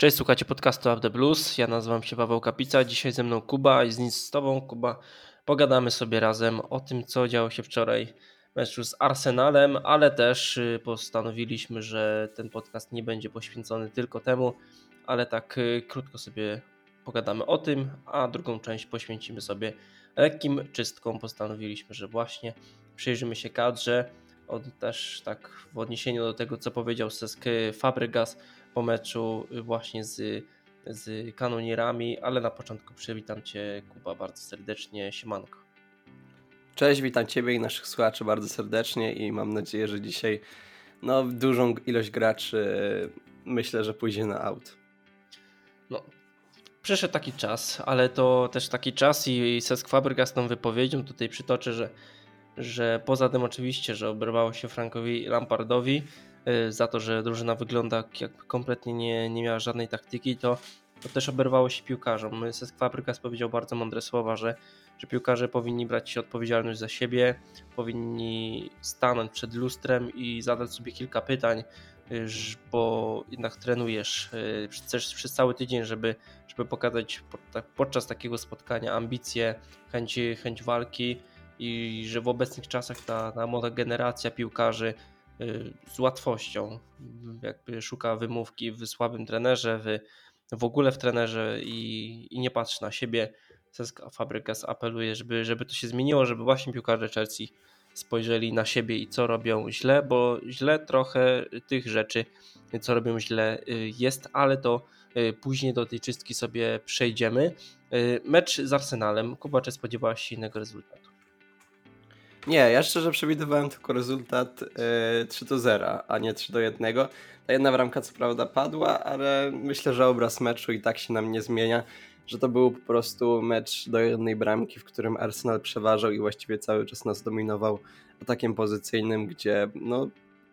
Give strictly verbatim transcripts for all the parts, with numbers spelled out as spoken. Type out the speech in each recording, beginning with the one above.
Cześć, słuchajcie podcastu Up The Blues. Ja nazywam się Paweł Kapica, dzisiaj ze mną Kuba i z nic z Tobą, Kuba. Pogadamy sobie razem o tym, co działo się wczoraj w meczu z Arsenalem, ale też postanowiliśmy, że ten podcast nie będzie poświęcony tylko temu, ale tak krótko sobie pogadamy o tym, a drugą część poświęcimy sobie lekkim czystkom. Postanowiliśmy, że właśnie przyjrzymy się kadrze, on też tak w odniesieniu do tego, co powiedział Cesc Fabregas po meczu właśnie z, z kanonierami, ale na początku przywitam Cię, Kuba, bardzo serdecznie, siemanko. Cześć, witam Ciebie i naszych słuchaczy bardzo serdecznie i mam nadzieję, że dzisiaj no, dużą ilość graczy myślę, że pójdzie na aut. No, przyszedł taki czas, ale to też taki czas i Cesc Fabregas tą wypowiedzią tutaj przytoczę, że że poza tym oczywiście, że oberwało się Frankowi Lampardowi za to, że drużyna wygląda jakby kompletnie nie, nie miała żadnej taktyki, to, to też oberwało się piłkarzom. Cesc Fabregas powiedział bardzo mądre słowa, że, że piłkarze powinni brać się odpowiedzialność za siebie, powinni stanąć przed lustrem i zadać sobie kilka pytań, bo jednak trenujesz przez, przez cały tydzień, żeby, żeby pokazać podczas takiego spotkania ambicje, chęć, chęć walki, i że w obecnych czasach ta, ta młoda generacja piłkarzy y, z łatwością jakby szuka wymówki w słabym trenerze, w, w ogóle w trenerze i, i nie patrzy na siebie. Cesc Fabregas apeluje, żeby, żeby to się zmieniło, żeby właśnie piłkarze Chelsea spojrzeli na siebie i co robią źle, bo źle trochę tych rzeczy, co robią źle y, jest, ale to y, później do tej czystki sobie przejdziemy. Y, mecz z Arsenalem. Kuba, czy spodziewałeś się innego rezultatu? Nie, ja szczerze przewidywałem tylko rezultat y, trzy do zera, a nie trzy do jednego. Ta jedna bramka co prawda padła, ale myślę, że obraz meczu i tak się nam nie zmienia, że to był po prostu mecz do jednej bramki, w którym Arsenal przeważał i właściwie cały czas nas dominował atakiem pozycyjnym, gdzie no,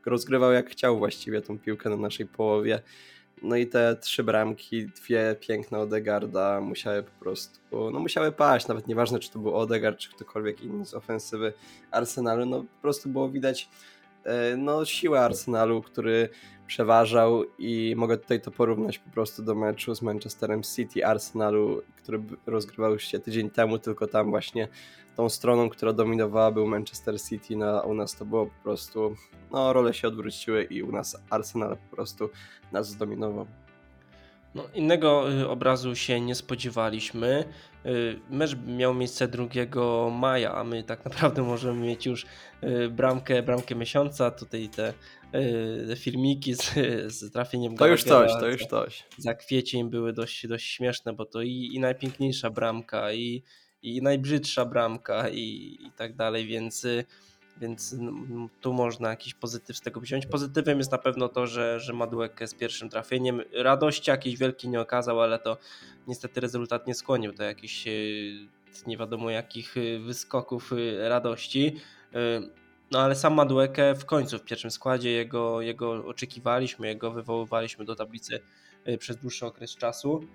rozgrywał jak chciał właściwie tą piłkę na naszej połowie. No i te trzy bramki, dwie piękne Ødegaarda musiały po prostu, no musiały paść, nawet nieważne czy to był Ødegaard, czy ktokolwiek inny z ofensywy Arsenalu, no po prostu było widać no siłę Arsenalu, który przeważał i mogę tutaj to porównać po prostu do meczu z Manchesterem City Arsenalu, który rozgrywał się tydzień temu, tylko tam właśnie tą stroną, która dominowała był Manchester City, no a u nas to było po prostu, no role się odwróciły i u nas Arsenal po prostu nas zdominował. No, innego obrazu się nie spodziewaliśmy. Mecz miał miejsce drugiego maja, a my tak naprawdę możemy mieć już bramkę, bramkę miesiąca. Tutaj te, te filmiki z, z trafieniem Gallaghera. To już coś, to już coś. Za, za kwiecień były dość, dość śmieszne, bo to i, i najpiękniejsza bramka, i, i najbrzydsza bramka, i, i tak dalej, więc... Więc tu można jakiś pozytyw z tego wziąć. Pozytywem jest na pewno to, że, że Madueke z pierwszym trafieniem radości jakiejś wielkiej nie okazał, ale to niestety rezultat nie skłonił do jakichś nie wiadomo jakich wyskoków radości. No ale sam Madueke w końcu w pierwszym składzie, jego, jego oczekiwaliśmy, jego wywoływaliśmy do tablicy przez dłuższy okres czasu.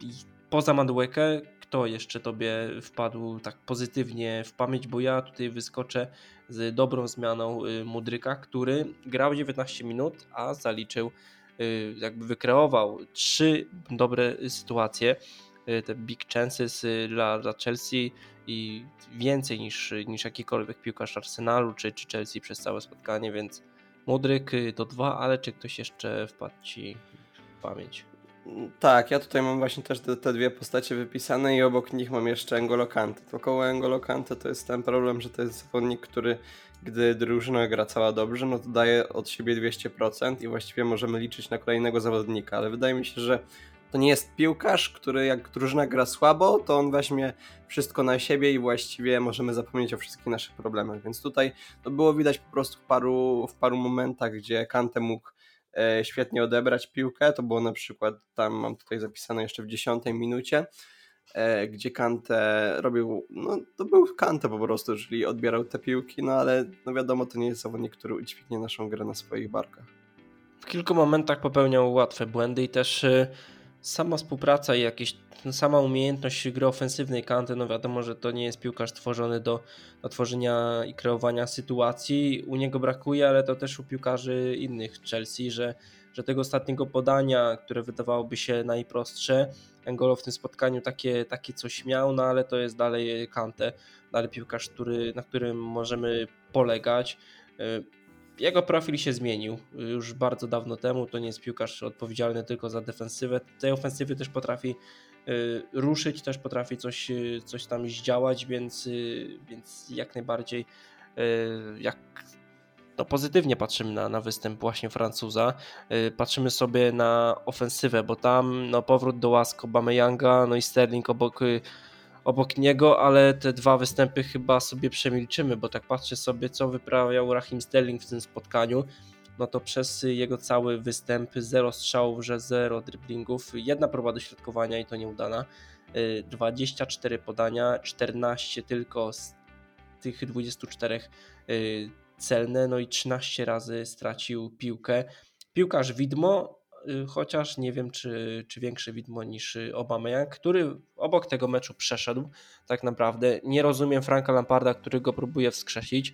I poza Madueke to jeszcze Tobie wpadł tak pozytywnie w pamięć, bo ja tutaj wyskoczę z dobrą zmianą Mudryka, który grał dziewiętnaście minut, a zaliczył, jakby wykreował trzy dobre sytuacje, te big chances dla, dla Chelsea i więcej niż, niż jakikolwiek piłkarz Arsenalu czy, czy Chelsea przez całe spotkanie, więc Mudryk to dwa, ale czy ktoś jeszcze wpadł Ci w pamięć? Tak, ja tutaj mam właśnie też te, te dwie postacie wypisane i obok nich mam jeszcze N'Golo Kante. Tylko N'Golo Kante to jest ten problem, że to jest zawodnik, który gdy drużyna gra cała dobrze, no to daje od siebie dwieście procent i właściwie możemy liczyć na kolejnego zawodnika, ale wydaje mi się, że to nie jest piłkarz, który jak drużyna gra słabo, to on weźmie wszystko na siebie i właściwie możemy zapomnieć o wszystkich naszych problemach, więc tutaj to było widać po prostu w paru, w paru momentach, gdzie Kante mógł świetnie odebrać piłkę, to było na przykład, tam mam tutaj zapisane jeszcze w dziesiątej minucie, gdzie Kante robił, no to był Kante po prostu, czyli odbierał te piłki, no ale no wiadomo, to nie jest zawodnik, który udźwignie naszą grę na swoich barkach. W kilku momentach popełniał łatwe błędy i też sama współpraca i jakieś, no, sama umiejętność gry ofensywnej Kante, no wiadomo, że to nie jest piłkarz tworzony do, do tworzenia i kreowania sytuacji. U niego brakuje, ale to też u piłkarzy innych Chelsea, że, że tego ostatniego podania, które wydawałoby się najprostsze, N'Golo w tym spotkaniu takie, takie coś miał, no ale to jest dalej Kante, dalej piłkarz, który, na którym możemy polegać. Jego profil się zmienił już bardzo dawno temu, to nie jest piłkarz odpowiedzialny tylko za defensywę, tej ofensywy też potrafi ruszyć, też potrafi coś, coś tam zdziałać, więc, więc jak najbardziej jak no pozytywnie patrzymy na, na występ właśnie Francuza, patrzymy sobie na ofensywę, bo tam no powrót do łask Aubameyanga, no i Sterling obok, obok niego, ale te dwa występy chyba sobie przemilczymy, bo tak patrzę sobie, co wyprawiał Raheem Sterling w tym spotkaniu, no to przez jego cały występ zero strzałów, że zero driblingów, jedna próba dośrodkowania i to nieudana, dwadzieścia cztery podania, czternaście tylko z tych dwudziestu czterech celne, no i trzynaście razy stracił piłkę. Piłkarz widmo, chociaż nie wiem, czy, czy większe widmo niż Aubameyang, który obok tego meczu przeszedł tak naprawdę. Nie rozumiem Franka Lamparda, który go próbuje wskrzesić,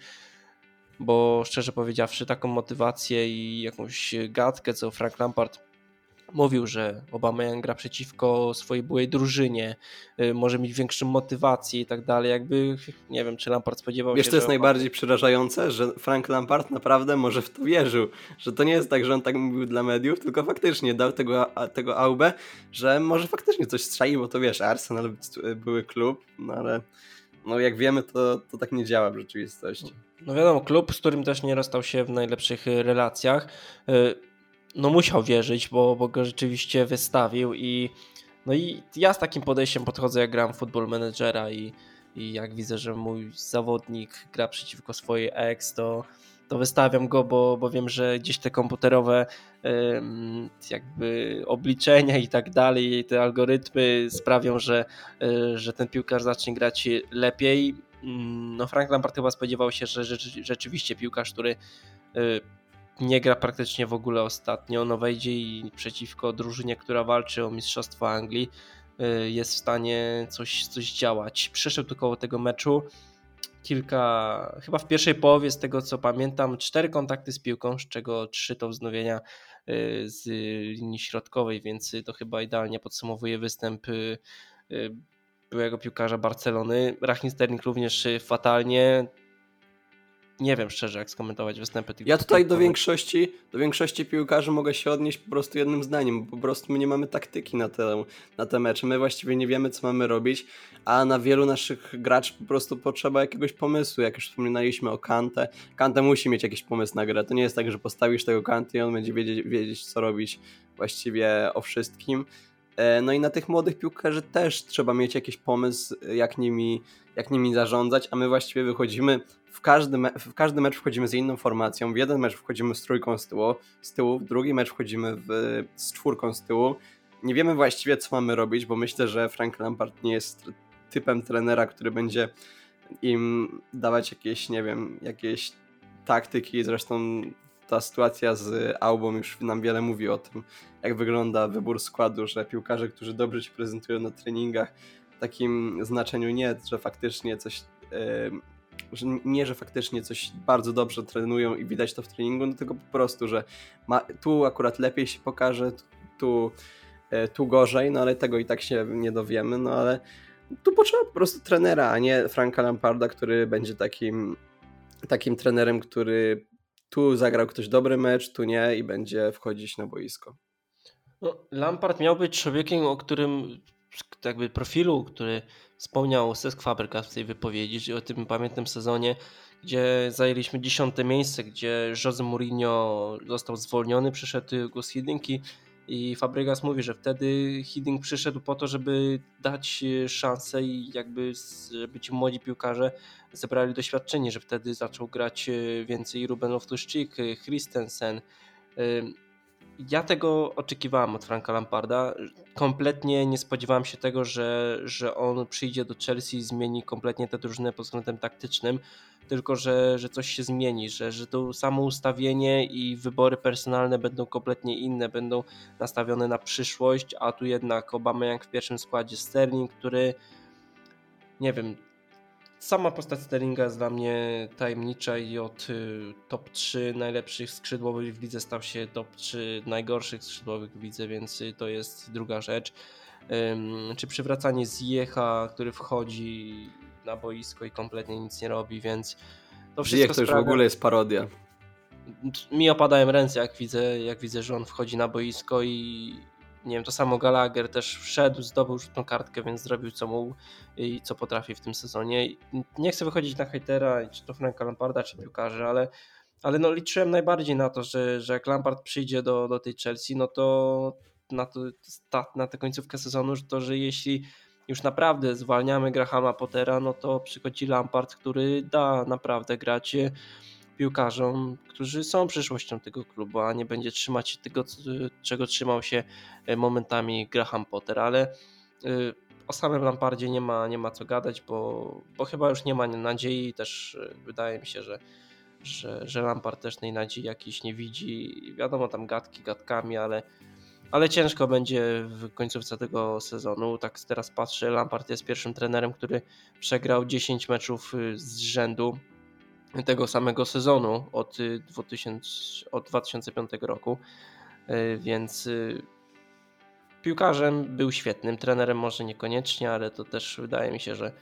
bo szczerze powiedziawszy taką motywację i jakąś gadkę, co Frank Lampard mówił, że Aubameyang gra przeciwko swojej byłej drużynie, może mieć większą motywację i tak dalej, jakby nie wiem, czy Lampard spodziewał Wiesz, się... Wiesz, to jest Aubameyang... najbardziej przerażające, że Frank Lampard naprawdę może w to wierzył, że to nie jest tak, że on tak mówił dla mediów, tylko faktycznie dał tego, tego Aubę, że może faktycznie coś strzeli, bo to wiesz, Arsenal były klub, no ale... No jak wiemy, to, to tak nie działa w rzeczywistości. No wiadomo, klub, z którym też nie rozstał się w najlepszych relacjach, no musiał wierzyć, bo, bo go rzeczywiście wystawił i no i ja z takim podejściem podchodzę, jak gram Football Managera i, i jak widzę, że mój zawodnik gra przeciwko swojej ex, to, to wystawiam go, bo, bo wiem, że gdzieś te komputerowe jakby obliczenia i tak dalej, te algorytmy sprawią, że, że ten piłkarz zacznie grać lepiej. No Frank Lampard chyba spodziewał się, że rzeczywiście piłkarz, który nie gra praktycznie w ogóle ostatnio, no wejdzie i przeciwko drużynie, która walczy o mistrzostwo Anglii, jest w stanie coś, coś działać. Przyszedł koło tego meczu kilka, chyba w pierwszej połowie, z tego co pamiętam, cztery kontakty z piłką, z czego trzy to wznowienia z linii środkowej, więc to chyba idealnie podsumowuje występ byłego piłkarza Barcelony. Raheem Sterling również fatalnie. Nie wiem szczerze, jak skomentować występy tych Ja tutaj do większości, do większości piłkarzy mogę się odnieść po prostu jednym zdaniem, bo po prostu my nie mamy taktyki na te, na te mecze, my właściwie nie wiemy, co mamy robić, a na wielu naszych graczy po prostu potrzeba jakiegoś pomysłu, jak już wspominaliśmy o Kante. Kante musi mieć jakiś pomysł na grę, to nie jest tak, że postawisz tego Kante i on będzie wiedzieć, wiedzieć co robić właściwie o wszystkim. No i na tych młodych piłkarzy też trzeba mieć jakiś pomysł, jak nimi, jak nimi zarządzać, a my właściwie wychodzimy, w każdy, me- w każdy mecz wchodzimy z inną formacją, w jeden mecz wchodzimy z trójką z tyłu, z tyłu w drugi mecz wchodzimy w, z czwórką z tyłu. Nie wiemy właściwie, co mamy robić, bo myślę, że Frank Lampard nie jest typem trenera, który będzie im dawać jakieś, nie wiem, jakieś taktyki, zresztą... Ta sytuacja z Aubą już nam wiele mówi o tym, jak wygląda wybór składu, że piłkarze, którzy dobrze się prezentują na treningach, w takim znaczeniu nie, że faktycznie coś yy, że nie, że faktycznie coś bardzo dobrze trenują i widać to w treningu, no tylko po prostu, że ma, tu akurat lepiej się pokaże, tu, yy, tu gorzej, no ale tego i tak się nie dowiemy, no ale tu potrzeba po prostu trenera, a nie Franka Lamparda, który będzie takim, takim trenerem, który tu zagrał ktoś dobry mecz, tu nie i będzie wchodzić na boisko. No, Lampard miał być człowiekiem, o którym jakby profilu, który wspomniał Cesc Fabregas w tej wypowiedzi, czyli o tym pamiętnym sezonie, gdzie zajęliśmy dziesiąte miejsce, gdzie Jose Mourinho został zwolniony, przyszedł Gus Hiddink i, i Fabregas mówi, że wtedy Hiddink przyszedł po to, żeby dać szansę i jakby żeby ci młodzi piłkarze zebrali doświadczenie, że wtedy zaczął grać więcej Ruben Loftus-Cheek, Christensen. Ja tego oczekiwałem od Franka Lamparda. Kompletnie nie spodziewałem się tego, że, że on przyjdzie do Chelsea i zmieni kompletnie tę drużynę pod względem taktycznym, tylko że, że coś się zmieni, że, że to samo ustawienie i wybory personalne będą kompletnie inne, będą nastawione na przyszłość, a tu jednak Aubameyang w pierwszym składzie, Sterling, który nie wiem, Sama postać Sterlinga jest dla mnie tajemnicza i od top trzy najlepszych skrzydłowych w lidze stał się top trzy najgorszych skrzydłowych w lidze, więc to jest druga rzecz. Czy przywracanie Ziecha, który wchodzi na boisko i kompletnie nic nie robi, więc to wszystko Ziech to już sprawia... w ogóle jest parodia. Mi opadają ręce, jak widzę, jak widzę, że on wchodzi na boisko i nie wiem, to samo Gallagher też wszedł, zdobył już tą kartkę, więc zrobił co mógł i co potrafi w tym sezonie. Nie chcę wychodzić na hejtera, czy to Franka Lamparda, czy piłkarzy, ale, ale no liczyłem najbardziej na to, że, że jak Lampard przyjdzie do, do tej Chelsea, no to na, to, na tę końcówkę sezonu, to że jeśli już naprawdę zwalniamy Grahama Pottera, no to przychodzi Lampard, który da naprawdę grać piłkarzom, którzy są przyszłością tego klubu, a nie będzie trzymać się tego, czego trzymał się momentami Graham Potter, ale o samym Lampardzie nie ma, nie ma co gadać, bo, bo chyba już nie ma nadziei, też wydaje mi się, że, że, że Lampard też tej nadziei jakiejś nie widzi, wiadomo tam gadki gadkami, ale, ale ciężko będzie w końcówce tego sezonu, tak teraz patrzę, Lampard jest pierwszym trenerem, który przegrał dziesięć meczów z rzędu tego samego sezonu od, dwutysięcznego, od dwa tysiące piątego roku, więc piłkarzem był świetnym, trenerem może niekoniecznie, ale to też wydaje mi się, że,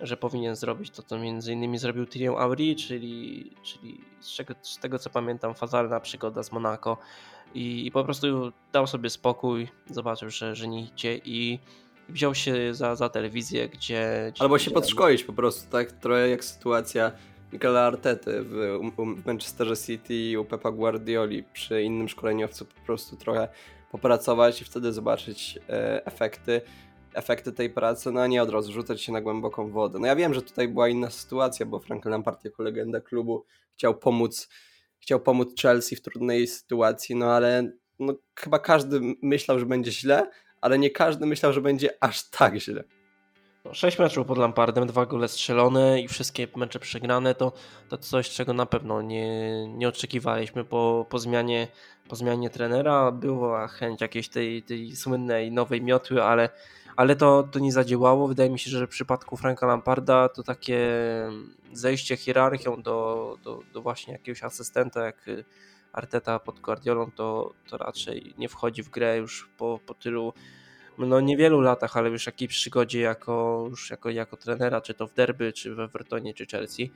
że powinien zrobić to, co między innymi zrobił Thierry Henry, czyli, czyli z, czego, z tego co pamiętam fatalna przygoda z Monako i, i po prostu dał sobie spokój, zobaczył, że, że nie idzie i wziął się za, za telewizję, gdzie... gdzie Albo się podszkolić po prostu, tak trochę jak sytuacja Mikel Artety w, w Manchesterze City i u Pepa Guardioli przy innym szkoleniowcu po prostu trochę popracować i wtedy zobaczyć e, efekty, efekty tej pracy, no a nie od razu rzucać się na głęboką wodę. No ja wiem, że tutaj była inna sytuacja, bo Frank Lampard jako legenda klubu chciał pomóc, chciał pomóc Chelsea w trudnej sytuacji, no ale no, chyba każdy myślał, że będzie źle, ale nie każdy myślał, że będzie aż tak źle. No, sześć meczów pod Lampardem, dwa gole strzelone i wszystkie mecze przegrane, to, to coś, czego na pewno nie, nie oczekiwaliśmy po, po, zmianie, po zmianie trenera. Była chęć jakiejś tej, tej słynnej nowej miotły, ale, ale to, to nie zadziałało. Wydaje mi się, że w przypadku Franka Lamparda to takie zejście hierarchią do, do, do właśnie jakiegoś asystenta, jak Arteta pod Guardiolą, to, to raczej nie wchodzi w grę już po, po tylu no niewielu latach, ale już jakiej przygodzie jako, już jako, jako trenera, czy to w Derby, czy w Evertonie, czy Chelsea,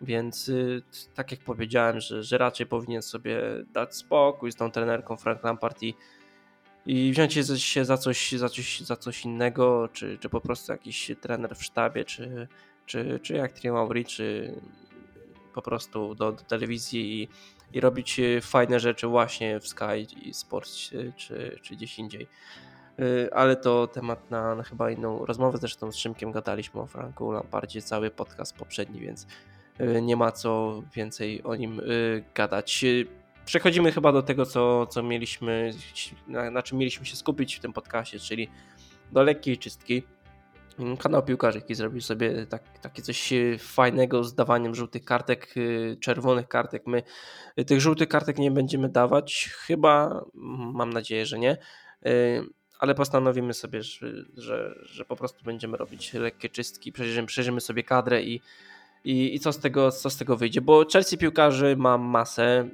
więc y, tak jak powiedziałem, że, że raczej powinien sobie dać spokój z tą trenerką Frank Lampard i, i wziąć się za coś, za coś, za coś innego, czy, czy po prostu jakiś trener w sztabie, czy, czy, czy jak Thierry Henry, czy po prostu do, do telewizji i, i robić fajne rzeczy właśnie w Sky i Sports, czy, czy gdzieś indziej. Ale to temat na, na chyba inną rozmowę, zresztą z Szymkiem gadaliśmy o Franku Lampardzie cały podcast poprzedni, więc nie ma co więcej o nim gadać. Przechodzimy chyba do tego, co, co mieliśmy, na, na czym mieliśmy się skupić w tym podcastie, czyli do lekkiej czystki. Kanał Piłkarzyki zrobił sobie tak, takie coś fajnego z dawaniem żółtych kartek, czerwonych kartek. My tych żółtych kartek nie będziemy dawać, chyba, mam nadzieję, że nie. Ale postanowimy sobie, że, że, że po prostu będziemy robić lekkie czystki, przejrzymy, przejrzymy sobie kadrę i, i, i co, z tego, co z tego wyjdzie, bo Chelsea piłkarzy ma masę,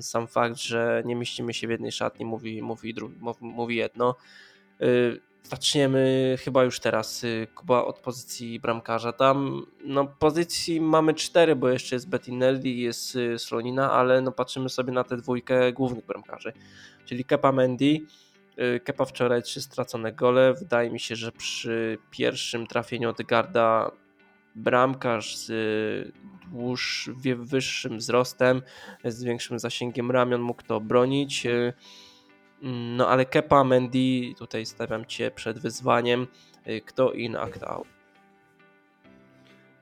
sam fakt, że nie mieścimy się w jednej szatni mówi, mówi, drugi, mówi jedno. Zaczniemy chyba już teraz, Kuba, od pozycji bramkarza, tam no, pozycji mamy cztery, bo jeszcze jest Bettinelli, jest Slonina, ale no, patrzymy sobie na tę dwójkę głównych bramkarzy, czyli Kepa, Mendy. Kepa wczoraj trzy stracone gole. Wydaje mi się, że przy pierwszym trafieniu Ødegaarda bramkarz z dłuż, wyższym wzrostem, z większym zasięgiem ramion mógł to bronić. No ale Kepa, Mendy, tutaj stawiam Cię przed wyzwaniem. Kto in, a kto out?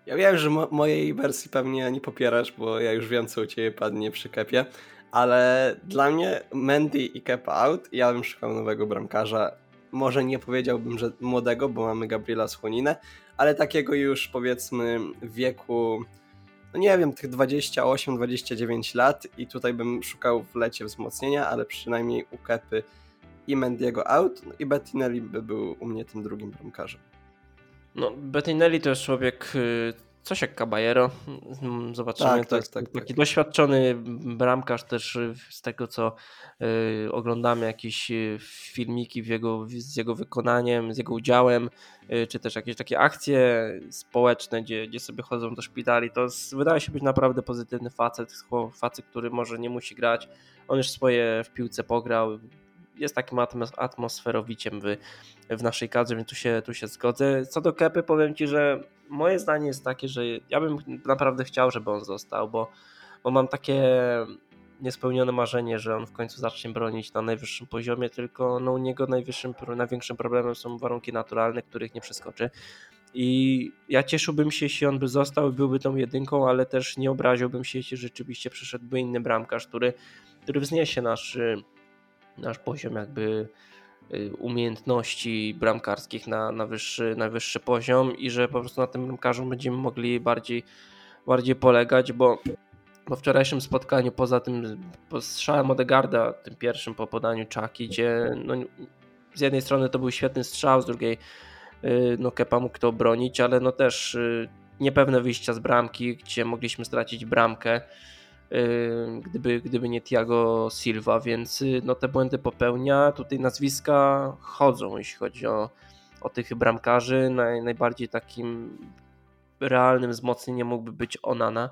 Ja wiem, że mo- mojej wersji pewnie nie popierasz, bo ja już wiem, co u Ciebie padnie przy Kepie. Ale dla mnie Mendy i Kepa out, ja bym szukał nowego bramkarza. Może nie powiedziałbym, że młodego, bo mamy Gabriela Słoninę, ale takiego już powiedzmy w wieku, no nie wiem, tych dwadzieścia osiem dwadzieścia dziewięć lat i tutaj bym szukał w lecie wzmocnienia, ale przynajmniej u Kepy i Mendiego out no i Bettinelli by był u mnie tym drugim bramkarzem. No Bettinelli to jest człowiek Coś jak Caballero, zobaczymy, tak, tak, tak, taki tak. doświadczony bramkarz, też z tego co y, oglądamy jakieś filmiki w jego, z jego wykonaniem, z jego udziałem, y, czy też jakieś takie akcje społeczne, gdzie, gdzie sobie chodzą do szpitali, to z, wydaje się być naprawdę pozytywny facet, facet, który może nie musi grać, on już swoje w piłce pograł, jest takim atmosferowiciem w, w naszej kadrze, więc tu się, tu się zgodzę. Co do Kepy, powiem Ci, że moje zdanie jest takie, że ja bym naprawdę chciał, żeby on został, bo, bo mam takie niespełnione marzenie, że on w końcu zacznie bronić na najwyższym poziomie, tylko no u niego najwyższym, największym problemem są warunki naturalne, których nie przeskoczy. I ja cieszyłbym się, jeśli on by został i byłby tą jedynką, ale też nie obraziłbym się, jeśli rzeczywiście przyszedłby inny bramkarz, który, który wzniesie nasz nasz poziom jakby umiejętności bramkarskich na, na, wyższy, na wyższy poziom i że po prostu na tym bramkarzu będziemy mogli bardziej, bardziej polegać, bo po wczorajszym spotkaniu poza tym po strzałem Ødegaarda, tym pierwszym po podaniu Czaki, gdzie no, z jednej strony to był świetny strzał, z drugiej no, Kepa mógł to obronić, ale no też niepewne wyjścia z bramki, gdzie mogliśmy stracić bramkę, Gdyby, gdyby nie Thiago Silva, więc no, te błędy popełnia. Tutaj nazwiska chodzą, jeśli chodzi o, o tych bramkarzy. Naj, najbardziej takim realnym wzmocnieniem mógłby być Onana,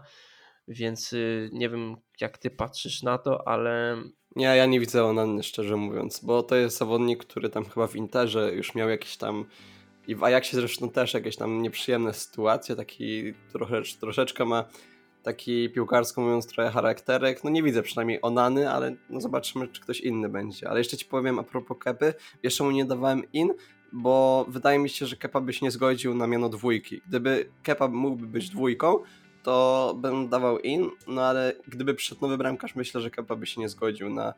więc nie wiem, jak ty patrzysz na to, ale... Ja, ja nie widzę Onany, szczerze mówiąc, bo to jest zawodnik, który tam chyba w Interze już miał jakieś tam... I w Ajaxie zresztą też jakieś tam nieprzyjemne sytuacje, taki troszecz, troszeczkę ma... taki piłkarsko mówiąc trochę charakterek, no nie widzę przynajmniej Onany, ale no zobaczymy, czy ktoś inny będzie. Ale jeszcze ci powiem a propos Kepy, jeszcze mu nie dawałem in, bo wydaje mi się, że Kepa by się nie zgodził na miano dwójki. Gdyby Kepa mógłby być dwójką, to bym dawał in, no ale gdyby przyszedł nowy bramkarz, myślę, że Kepa by się nie zgodził na,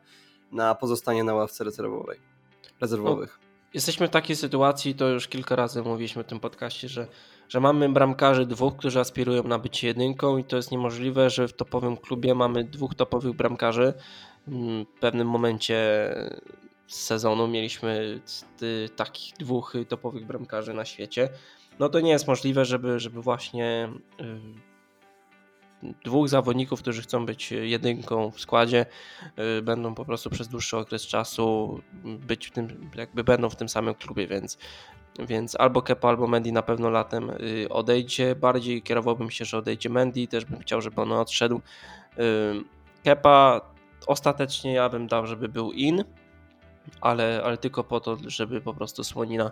na pozostanie na ławce rezerwowej, rezerwowych. No. Jesteśmy w takiej sytuacji, to już kilka razy mówiliśmy w tym podcaście, że, że mamy bramkarzy dwóch, którzy aspirują na bycie jedynką i to jest niemożliwe, że w topowym klubie mamy dwóch topowych bramkarzy. W pewnym momencie sezonu mieliśmy takich dwóch topowych bramkarzy na świecie. No to nie jest możliwe, żeby, żeby właśnie dwóch zawodników, którzy chcą być jedynką w składzie, yy, będą po prostu przez dłuższy okres czasu być w tym, jakby będą w tym samym klubie, więc, więc albo Kepa, albo Mendy na pewno latem yy, odejdzie. Bardziej kierowałbym się, że odejdzie Mendy, też bym chciał, żeby on odszedł. Yy, Kepa ostatecznie ja bym dał, żeby był in, ale, ale tylko po to, żeby po prostu Slonina,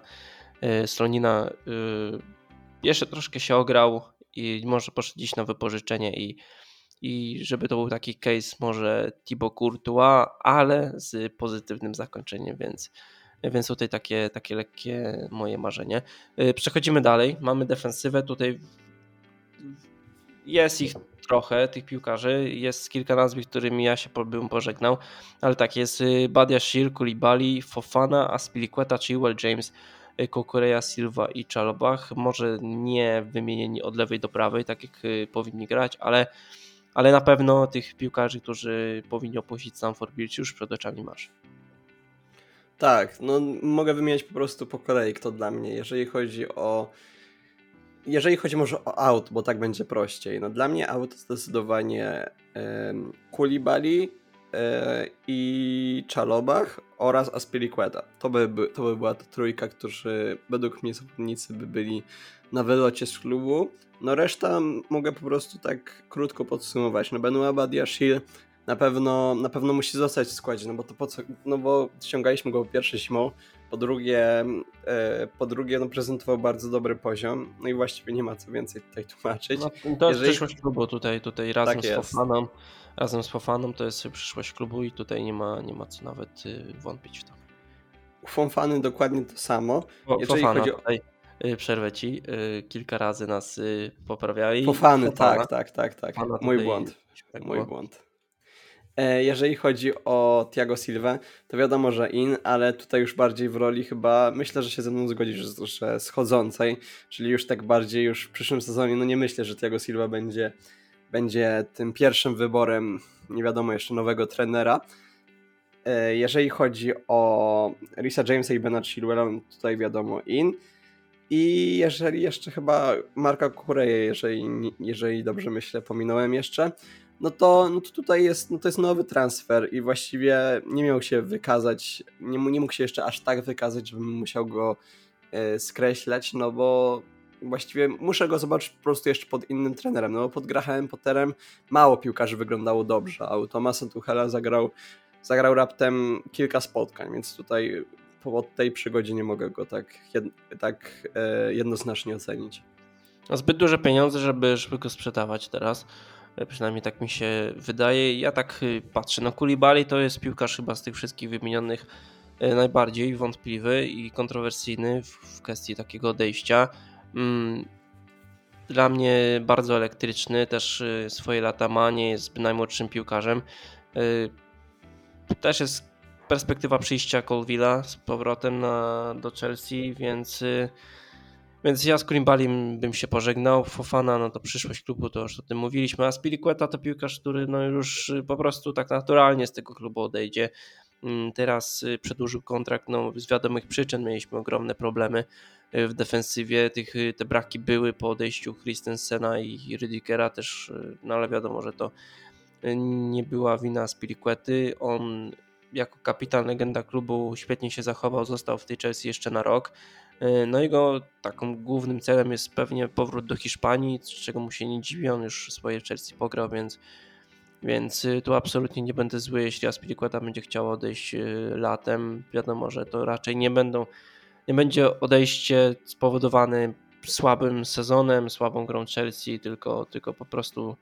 yy, Slonina yy, jeszcze troszkę się ograł i może poszedł dziś na wypożyczenie i, i żeby to był taki case może Thibaut Courtois, ale z pozytywnym zakończeniem, więc, więc tutaj takie, takie lekkie moje marzenie. Przechodzimy dalej, mamy defensywę, tutaj jest ich trochę, tych piłkarzy, jest kilka nazwisk, którymi ja się bym pożegnał, ale tak, jest Badiashile, Koulibaly, Fofana, Azpilicueta, Chilwell, James, Kukureya, Silva i Chalobah, może nie wymienieni od lewej do prawej, tak jak powinni grać, ale, ale na pewno tych piłkarzy, którzy powinni opuścić Stamford Bridge, już przed oczami masz. Tak, no mogę wymieniać po prostu po kolei, kto dla mnie, jeżeli chodzi o jeżeli chodzi może o out, bo tak będzie prościej. No dla mnie out zdecydowanie um, Koulibaly, i Chalobah oraz Azpilicueta. To by, by, to by była ta trójka, którzy według mnie zawodnicy by byli na wylocie z klubu. No reszta mogę po prostu tak krótko podsumować. No Benoît Badiashile na pewno, na pewno musi zostać w składzie, no bo to po co, no bo ściągaliśmy go po pierwsze zimą, po drugie, yy, po drugie no prezentował bardzo dobry poziom, no i właściwie nie ma co więcej tutaj tłumaczyć. No, to jest Jeżeli... przyszłość klubu tutaj, tutaj razem tak z Fofaną, razem z Fofaną to jest przyszłość klubu i tutaj nie ma, nie ma co nawet yy, wątpić w to. U Fofany dokładnie to samo. O, Jeżeli Fofana, chodzi o... tutaj yy, przerwę Ci, yy, kilka razy nas yy, poprawiali. Fofany, Fofana. tak, tak, tak, tak. Fofana mój tutaj... błąd, tak, mój błąd. Jeżeli chodzi o Thiago Silva, to wiadomo, że in, ale tutaj już bardziej w roli chyba, myślę, że się ze mną zgodzisz, że schodzącej, czyli już tak bardziej już w przyszłym sezonie, no nie myślę, że Thiago Silva będzie, będzie tym pierwszym wyborem, nie wiadomo jeszcze, nowego trenera. Jeżeli chodzi o Risa Jamesa i Bena Chilwella, tutaj wiadomo in. I jeżeli jeszcze chyba Marka Kukureję, jeżeli, jeżeli dobrze myślę, pominąłem jeszcze, no to, no to tutaj jest, no to jest nowy transfer i właściwie nie miał się wykazać, nie, nie mógł się jeszcze aż tak wykazać, żebym musiał go y, skreślać, no bo właściwie muszę go zobaczyć po prostu jeszcze pod innym trenerem, no bo pod Grahamem Potterem mało piłkarzy wyglądało dobrze, a u Thomasa Tuchela zagrał, zagrał raptem kilka spotkań, więc tutaj po tej przygodzie nie mogę go tak, jed, tak e, jednoznacznie ocenić. Zbyt duże pieniądze, żeby szybko sprzedawać teraz. Przynajmniej tak mi się wydaje. Ja tak patrzę. No Koulibaly to jest piłkarz chyba z tych wszystkich wymienionych najbardziej wątpliwy i kontrowersyjny w kwestii takiego odejścia. Dla mnie bardzo elektryczny, też swoje lata ma, nie jest najmłodszym piłkarzem. Też jest perspektywa przyjścia Colwilla z powrotem na, do Chelsea, więc, więc ja z Koulibalym bym się pożegnał. Fofana, no to przyszłość klubu, to już o tym mówiliśmy. Azpilicueta to piłkarz, który no już po prostu tak naturalnie z tego klubu odejdzie. Teraz przedłużył kontrakt, no z wiadomych przyczyn mieliśmy ogromne problemy w defensywie. Tych, te braki były po odejściu Christensena i Rydikera też, no ale wiadomo, że to nie była wina Azpilicuety. On jako kapitan, legenda klubu świetnie się zachował, został w tej Chelsea jeszcze na rok. No jego takim głównym celem jest pewnie powrót do Hiszpanii, z czego mu się nie dziwi, on już swoje w Chelsea pograł, więc, więc tu absolutnie nie będę zły, jeśli Azpilicueta będzie chciała odejść latem. Wiadomo, że to raczej nie będą, nie będzie odejście spowodowane słabym sezonem, słabą grą Chelsea, tylko, tylko po prostu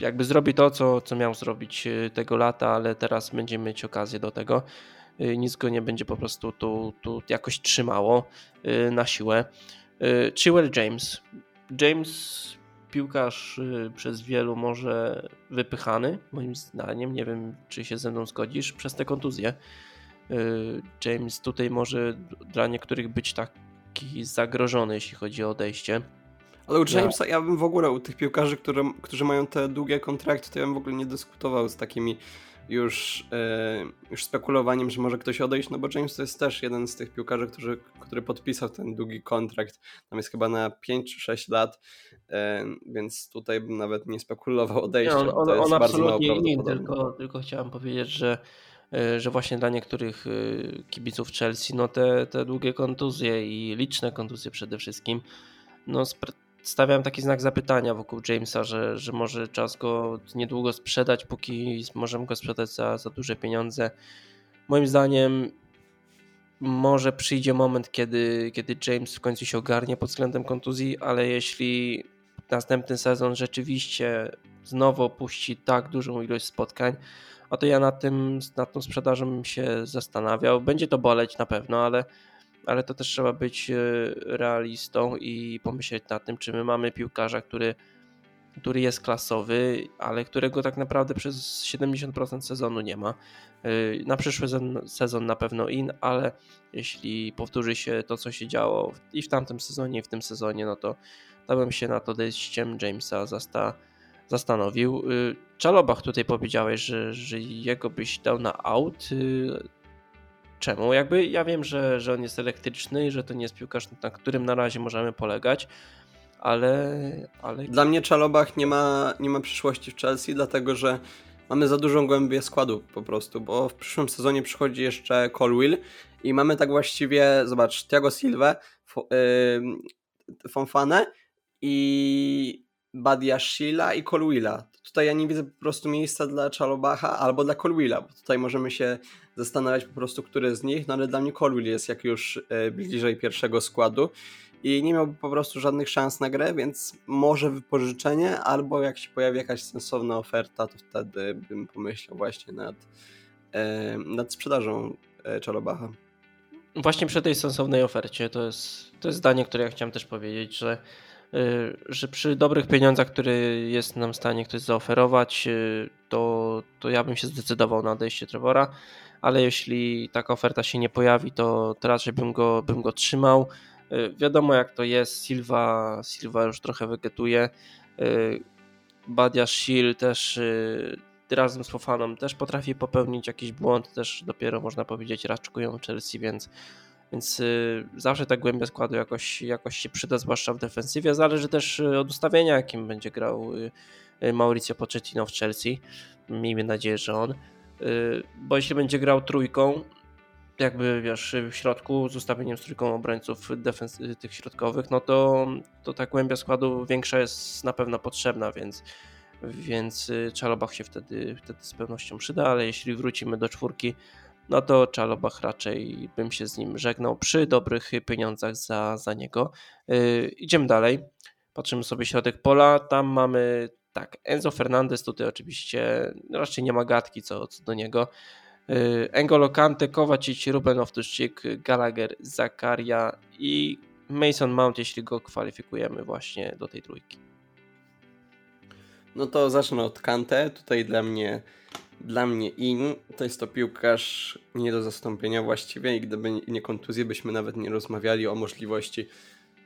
jakby zrobi to, co, co miał zrobić tego lata, ale teraz będziemy mieć okazję do tego. Nic go nie będzie po prostu tu, tu jakoś trzymało na siłę. Chilwell James. James, piłkarz przez wielu może wypychany, moim zdaniem. Nie wiem, czy się ze mną zgodzisz, przez te kontuzje. James tutaj może dla niektórych być taki zagrożony, jeśli chodzi o odejście. Ale u Jamesa, ja bym w ogóle u tych piłkarzy, które, którzy mają te długie kontrakty, to ja bym w ogóle nie dyskutował z takimi już, yy, już spekulowaniem, że może ktoś odejść, no bo James to jest też jeden z tych piłkarzy, którzy, który podpisał ten długi kontrakt, tam jest chyba na pięć czy sześć lat, yy, więc tutaj bym nawet nie spekulował odejścia. On, on, to jest on bardzo absolutnie nie, tylko, tylko chciałem powiedzieć, że że właśnie dla niektórych kibiców Chelsea, no te, te długie kontuzje i liczne kontuzje przede wszystkim, no spra- stawiam taki znak zapytania wokół Jamesa, że, że może czas go niedługo sprzedać, póki możemy go sprzedać za, za duże pieniądze. Moim zdaniem może przyjdzie moment, kiedy, kiedy James w końcu się ogarnie pod względem kontuzji, ale jeśli następny sezon rzeczywiście znowu opuści tak dużą ilość spotkań, a to ja nad, tym, nad tą sprzedażą bym się zastanawiał. Będzie to boleć na pewno, ale ale to też trzeba być realistą i pomyśleć nad tym, czy my mamy piłkarza, który, który jest klasowy, ale którego tak naprawdę przez siedemdziesiąt procent sezonu nie ma. Na przyszły sezon na pewno in, ale jeśli powtórzy się to, co się działo i w tamtym sezonie, i w tym sezonie, no to dałem się nad odejściem Jamesa zasta, zastanowił. Czalobach tutaj powiedziałeś, że, że jego byś dał na out. Czemu? Jakby ja wiem, że, że on jest elektryczny i że to nie jest piłkarz, na którym na razie możemy polegać, ale... ale... Dla mnie Chalobah nie ma, nie ma przyszłości w Chelsea, dlatego że mamy za dużą głębię składu po prostu, bo w przyszłym sezonie przychodzi jeszcze Colwill i mamy tak właściwie, zobacz, Thiago Silva, yy, Fonfanę i Badiashila i Colwilla. Tutaj ja nie widzę po prostu miejsca dla Chalobaha albo dla Colwilla, bo tutaj możemy się zastanawiać po prostu, który z nich, no ale dla mnie Colwill jest jak już bliżej pierwszego składu i nie miałby po prostu żadnych szans na grę, więc może wypożyczenie, albo jak się pojawi jakaś sensowna oferta, to wtedy bym pomyślał właśnie nad, nad sprzedażą Chalobaha. Właśnie przy tej sensownej ofercie, to jest, to jest zdanie, które ja chciałem też powiedzieć, że że przy dobrych pieniądzach, które jest nam w stanie ktoś zaoferować, to, to ja bym się zdecydował na odejście Trevora, ale jeśli taka oferta się nie pojawi, to, to raczej bym go, bym go trzymał. Wiadomo jak to jest, Silva, Silva już trochę wegetuje, Badiashile też razem z Fofaną też potrafi popełnić jakiś błąd, też dopiero można powiedzieć raczkują Chelsea, więc Więc zawsze ta głębia składu jakoś, jakoś się przyda, zwłaszcza w defensywie. Zależy też od ustawienia, jakim będzie grał Mauricio Pochettino w Chelsea. Miejmy nadzieję, że on. Bo jeśli będzie grał trójką, jakby wiesz, w środku z ustawieniem z trójką obrońców defensy- tych środkowych, no to, to ta głębia składu większa jest na pewno potrzebna, więc, więc Chalobah się wtedy, wtedy z pewnością przyda, ale jeśli wrócimy do czwórki, no to Chalobah raczej bym się z nim żegnał przy dobrych pieniądzach za, za niego. Yy, idziemy dalej, patrzymy sobie środek pola, tam mamy tak, Enzo Fernandez, tutaj oczywiście raczej nie ma gadki co, co do niego. N'Golo Kante, Kovacic, Ruben Loftus-Cheek, Gallagher, Zakaria i Mason Mount, jeśli go kwalifikujemy właśnie do tej trójki. No to zacznę od Kante. Tutaj dla mnie, dla mnie in. To jest to piłkarz nie do zastąpienia właściwie i gdyby nie kontuzje, byśmy nawet nie rozmawiali o możliwości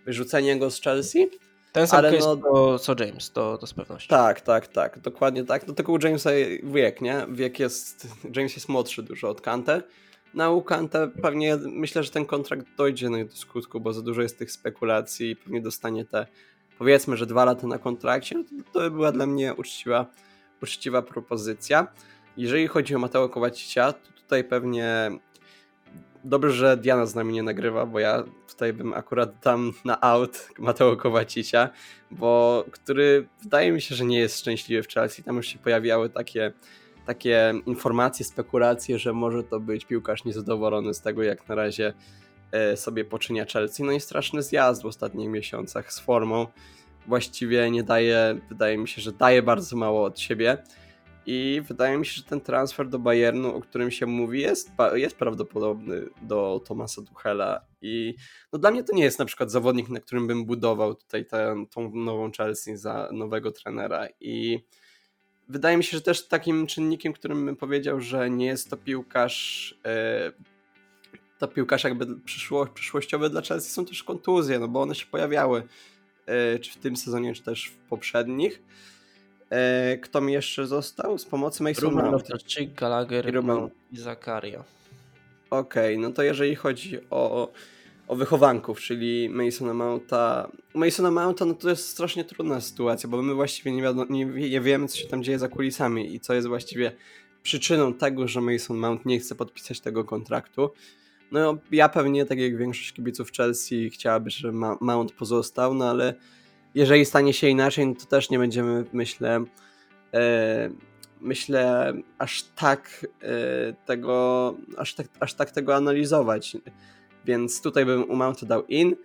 wyrzucenia go z Chelsea. Ten sam ale case no, to, co James, to, to z pewnością. Tak, tak, tak, dokładnie tak. Do tego u Jamesa wiek, nie? Wiek jest, James jest młodszy dużo od Kante. No u Kante pewnie, myślę, że ten kontrakt dojdzie no, do skutku, bo za dużo jest tych spekulacji i pewnie dostanie te, powiedzmy, że dwa lata na kontrakcie. No, to, to była dla mnie uczciwa, uczciwa propozycja. Jeżeli chodzi o Mateo Kovacicia, to tutaj pewnie... Dobrze, że Diana z nami nie nagrywa, bo ja tutaj bym akurat tam na out Mateo Kovacicia, bo który wydaje mi się, że nie jest szczęśliwy w Chelsea. Tam już się pojawiały takie, takie informacje, spekulacje, że może to być piłkarz niezadowolony z tego, jak na razie sobie poczynia Chelsea. No i straszny zjazd w ostatnich miesiącach z formą. Właściwie nie daje, wydaje mi się, że daje bardzo mało od siebie. I wydaje mi się, że ten transfer do Bayernu, o którym się mówi, jest, jest prawdopodobny do Thomasa Tuchela. I no dla mnie to nie jest na przykład zawodnik, na którym bym budował tutaj tę, tą nową Chelsea za nowego trenera. I wydaje mi się, że też takim czynnikiem, którym bym powiedział, że nie jest to piłkarz, yy, to piłkarz jakby przyszło, przyszłościowy dla Chelsea są też kontuzje, no bo one się pojawiały yy, czy w tym sezonie, czy też w poprzednich. Kto mi jeszcze został? Z pomocy Mason Mount, Gallagher i Zakaria. Okej, okay, no to jeżeli chodzi o, o wychowanków, czyli Masona Mounta. Masona Mounta, no to jest strasznie trudna sytuacja, bo my właściwie nie, wiadomo, nie, nie wiemy, co się tam dzieje za kulisami i co jest właściwie przyczyną tego, że Mason Mount nie chce podpisać tego kontraktu. No ja pewnie, tak jak większość kibiców Chelsea, chciałaby, żeby Mount pozostał, no ale jeżeli stanie się inaczej, no to też nie będziemy, myślę, yy, myślę aż tak yy, tego aż tak, aż tak tego analizować. Więc tutaj bym u Mounta dał in,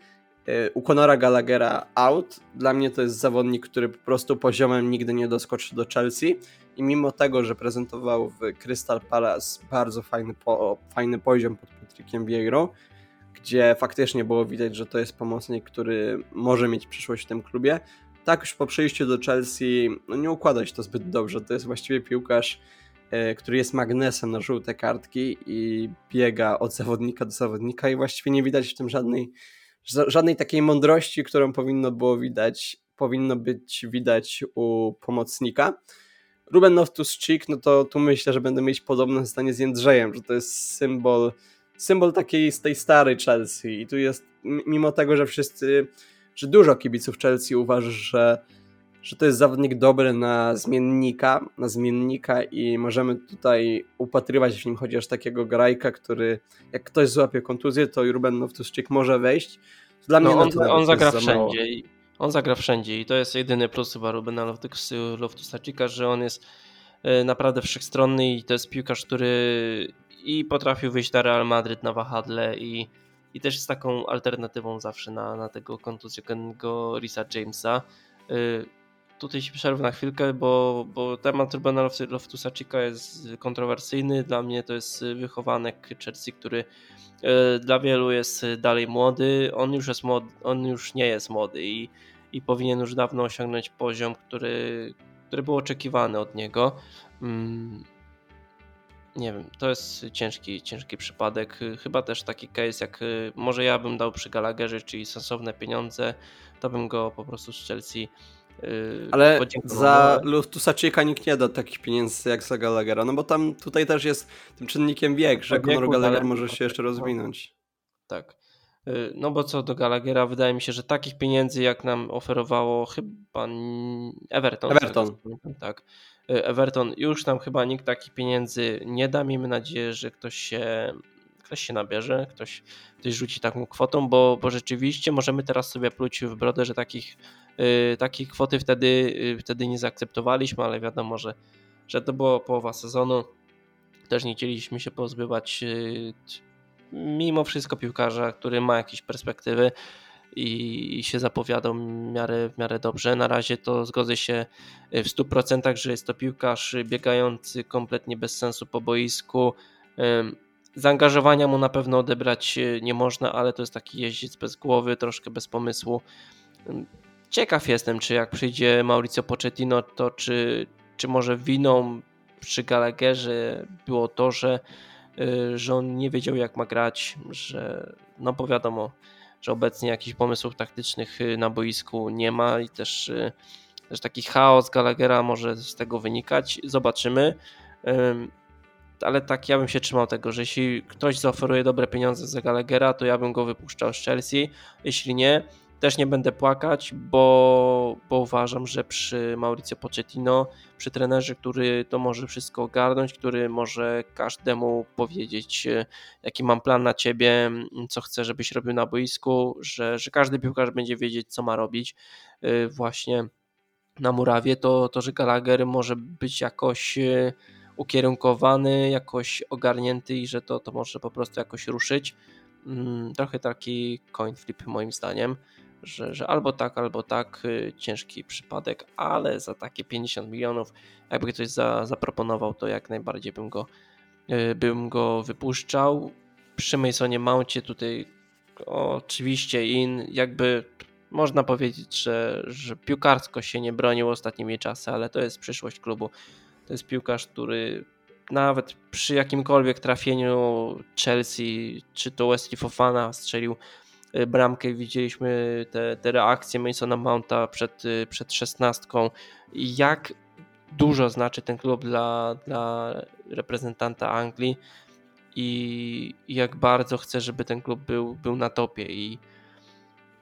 yy, u Conora Gallaghera out. Dla mnie to jest zawodnik, który po prostu poziomem nigdy nie doskoczy do Chelsea i mimo tego, że prezentował w Crystal Palace bardzo fajny, po, fajny poziom pod Patrickiem Vieirą, gdzie faktycznie było widać, że to jest pomocnik, który może mieć przyszłość w tym klubie. Tak już po przyjściu do Chelsea no nie układa się to zbyt dobrze. To jest właściwie piłkarz, e, który jest magnesem na żółte kartki i biega od zawodnika do zawodnika i właściwie nie widać w tym żadnej, żadnej takiej mądrości, którą powinno było widać, powinno być widać u pomocnika. Ruben Loftus-Cheek, no to tu myślę, że będę mieć podobne zdanie z Jędrzejem, że to jest symbol Symbol takiej z tej starej Chelsea i tu jest, mimo tego, że wszyscy, że dużo kibiców Chelsea uważa, że, że to jest zawodnik dobry na zmiennika, na zmiennika i możemy tutaj upatrywać w nim chociaż takiego grajka, który jak ktoś złapie kontuzję, to Ruben Loftus-Cheek może wejść. Dla mnie no on, on, on zagra wszędzie. I, on zagra wszędzie i to jest jedyny plus chyba Rubena Loftus-Cheeka, że on jest naprawdę wszechstronny i to jest piłkarz, który i potrafił wyjść na Real Madryt na wahadle i, i też jest taką alternatywą zawsze na, na tego kontuzjogennego Risa Jamesa. Yy, tutaj się przerwę na chwilkę, bo, bo temat Rubena Loftusa-Cheeka jest kontrowersyjny. Dla mnie to jest wychowanek Chelsea, który yy, dla wielu jest dalej młody. On już, jest młody, on już nie jest młody i, i powinien już dawno osiągnąć poziom, który, który był oczekiwany od niego. Yy. Nie wiem, to jest ciężki, ciężki przypadek. Chyba też taki case, jak może ja bym dał przy Gallagherze, czyli sensowne pieniądze, to bym go po prostu z Chelsea yy, ale podziękował. Za Loftusa-Cheeka nikt nie da takich pieniędzy jak za Gallaghera, no bo tam tutaj też jest tym czynnikiem wiek, że Conor Gallagher może się jeszcze rozwinąć. tak. No bo co do Gallaghera, wydaje mi się, że takich pieniędzy jak nam oferowało chyba Everton. Everton. Tak. Everton już nam chyba nikt takich pieniędzy nie da. Miejmy nadzieję, że ktoś się, ktoś się nabierze, ktoś, ktoś rzuci taką kwotą, bo, bo rzeczywiście możemy teraz sobie pluć w brodę, że takich, yy, takiej kwoty wtedy, yy, wtedy nie zaakceptowaliśmy, ale wiadomo, że, że to była połowa sezonu. Też nie chcieliśmy się pozbywać yy, mimo wszystko piłkarza, który ma jakieś perspektywy i, i się zapowiadał w miarę, w miarę dobrze. Na razie to zgodzę się w stu procentach, że jest to piłkarz biegający kompletnie bez sensu po boisku. Zaangażowania mu na pewno odebrać nie można, ale to jest taki jeździec bez głowy, troszkę bez pomysłu. Ciekaw jestem, czy jak przyjdzie Mauricio Pochettino, to czy, czy może winą przy Gallagherze było to, że że on nie wiedział jak ma grać, że no bo wiadomo, że obecnie jakichś pomysłów taktycznych na boisku nie ma i też, też taki chaos Gallaghera może z tego wynikać. Zobaczymy, ale tak ja bym się trzymał tego, że jeśli ktoś zaoferuje dobre pieniądze za Gallaghera, to ja bym go wypuszczał z Chelsea. Jeśli nie, też nie będę płakać, bo, bo uważam, że przy Mauricio Pochettino, przy trenerze, który to może wszystko ogarnąć, który może każdemu powiedzieć, jaki mam plan na ciebie, co chcę, żebyś robił na boisku, że, że każdy piłkarz będzie wiedzieć, co ma robić właśnie na murawie, to, to że Gallagher może być jakoś ukierunkowany, jakoś ogarnięty i że to, to może po prostu jakoś ruszyć. Trochę taki coin flip moim zdaniem. Że, że albo tak, albo tak, ciężki przypadek, ale za takie pięćdziesiąt milionów, jakby ktoś za, zaproponował, to jak najbardziej bym go, bym go wypuszczał. Przy Masonie Mountie tutaj oczywiście in, jakby można powiedzieć, że, że piłkarsko się nie bronił ostatnimi czasy, ale to jest przyszłość klubu. To jest piłkarz, który nawet przy jakimkolwiek trafieniu Chelsea, czy to Wesley Fofana strzelił bramkę, widzieliśmy te, te reakcje Masona Mounta przed, przed szesnastką. Jak dużo znaczy ten klub dla, dla reprezentanta Anglii i, i jak bardzo chcę, żeby ten klub był, był na topie. I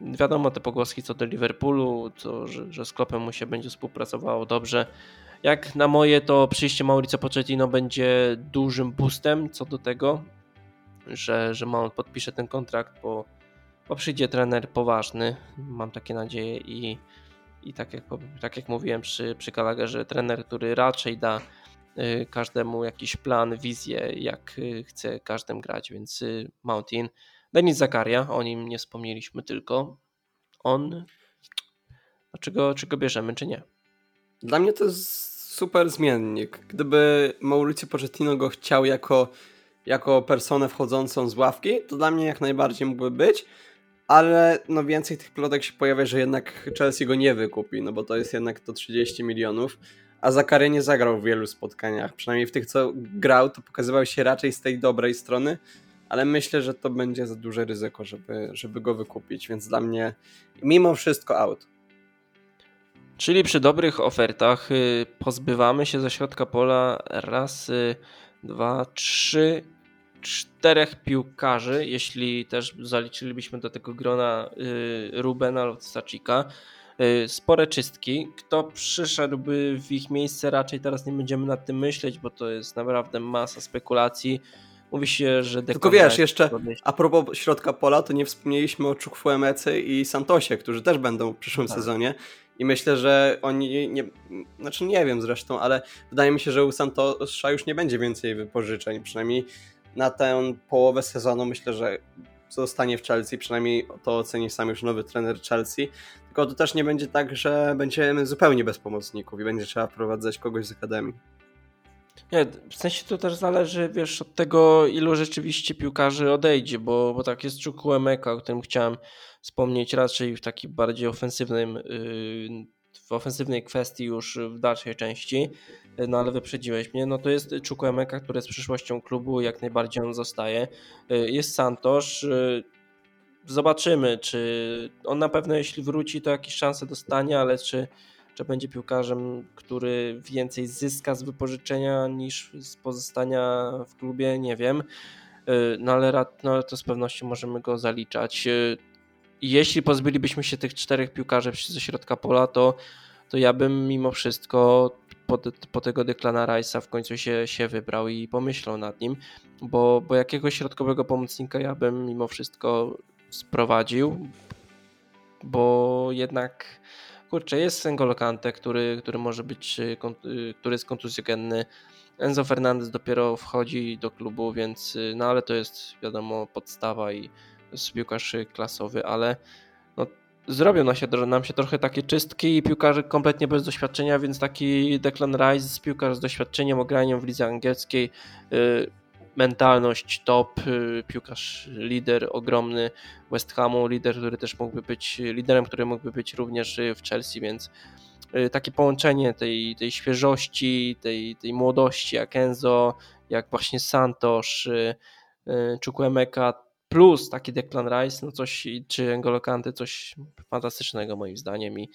wiadomo, te pogłoski co do Liverpoolu, to, że, że z Kloppem mu się będzie współpracowało dobrze. Jak na moje, to przyjście Mauricio Pochettino będzie dużym boostem co do tego, że, że Mount podpisze ten kontrakt, bo bo przyjdzie trener poważny, mam takie nadzieje i, i tak, jak, tak jak mówiłem przy, przy Gallagherze, trener, który raczej da y, każdemu jakiś plan, wizję, jak y, chce każdym grać, więc y, Mountain. Denis Zakaria, o nim nie wspomnieliśmy tylko. On, a czy go, czy go bierzemy, czy nie? Dla mnie to jest super zmiennik. Gdyby Mauricio Pochettino go chciał jako, jako personę wchodzącą z ławki, to dla mnie jak najbardziej mógłby być. Ale no więcej tych plotek się pojawia, że jednak Chelsea go nie wykupi, no bo to jest jednak to trzydzieści milionów, a Zakaria nie zagrał w wielu spotkaniach, przynajmniej w tych co grał, to pokazywał się raczej z tej dobrej strony, ale myślę, że to będzie za duże ryzyko, żeby, żeby go wykupić, więc dla mnie mimo wszystko out. Czyli przy dobrych ofertach pozbywamy się ze środka pola raz, dwa, trzy... czterech piłkarzy, jeśli też zaliczylibyśmy do tego grona y, Rubena Loftus-Cheeka. Y, spore czystki. Kto przyszedłby w ich miejsce, raczej teraz nie będziemy nad tym myśleć, bo to jest naprawdę masa spekulacji. Mówi się, że... Tylko wiesz, jeszcze a propos środka pola, to nie wspomnieliśmy o Chukwuemece i Santosie, którzy też będą w przyszłym tak. sezonie i myślę, że oni, nie, znaczy nie wiem zresztą, ale wydaje mi się, że u Santosa już nie będzie więcej wypożyczeń, przynajmniej na tę połowę sezonu myślę, że zostanie w Chelsea, przynajmniej to oceni sam już nowy trener Chelsea, tylko to też nie będzie tak, że będziemy zupełnie bez pomocników i będzie trzeba wprowadzać kogoś z akademii. Nie, w sensie to też zależy, wiesz, od tego, ilu rzeczywiście piłkarzy odejdzie, bo, bo tak jest Chukwuemeka, o którym chciałem wspomnieć raczej w takim bardziej ofensywnym, yy, w ofensywnej kwestii już w dalszej części, no ale wyprzedziłeś mnie, no to jest Chukwuemeka, który jest przyszłością klubu, jak najbardziej on zostaje. Jest Santos, zobaczymy, czy on na pewno jeśli wróci, to jakieś szanse dostanie, ale czy, czy będzie piłkarzem, który więcej zyska z wypożyczenia niż z pozostania w klubie, nie wiem. no ale no, to z pewnością możemy go zaliczać. Jeśli pozbylibyśmy się tych czterech piłkarzy ze środka pola, to, to ja bym mimo wszystko po, po tego Declana Rice'a w końcu się, się wybrał i pomyślał nad nim, bo, bo jakiegoś środkowego pomocnika ja bym mimo wszystko sprowadził, bo jednak kurczę, jest N'Golo Kante, który, który może być, który jest kontuzjogenny. Enzo Fernandez dopiero wchodzi do klubu, więc no ale to jest wiadomo podstawa i piłkarz klasowy, ale no, zrobią nam się, nam się trochę takie czystki i piłkarze kompletnie bez doświadczenia, więc taki Declan Rice, piłkarz z doświadczeniem, ograniem w lidze angielskiej, yy, mentalność top, yy, piłkarz lider ogromny West Hamu, lider, który też mógłby być liderem, który mógłby być również w Chelsea, więc yy, takie połączenie tej, tej świeżości, tej, tej młodości, jak Enzo, jak właśnie Santos, yy, yy, Chukwuemeka, plus taki Declan Rice, no coś, czy N'Golo Kante, coś fantastycznego moim zdaniem i,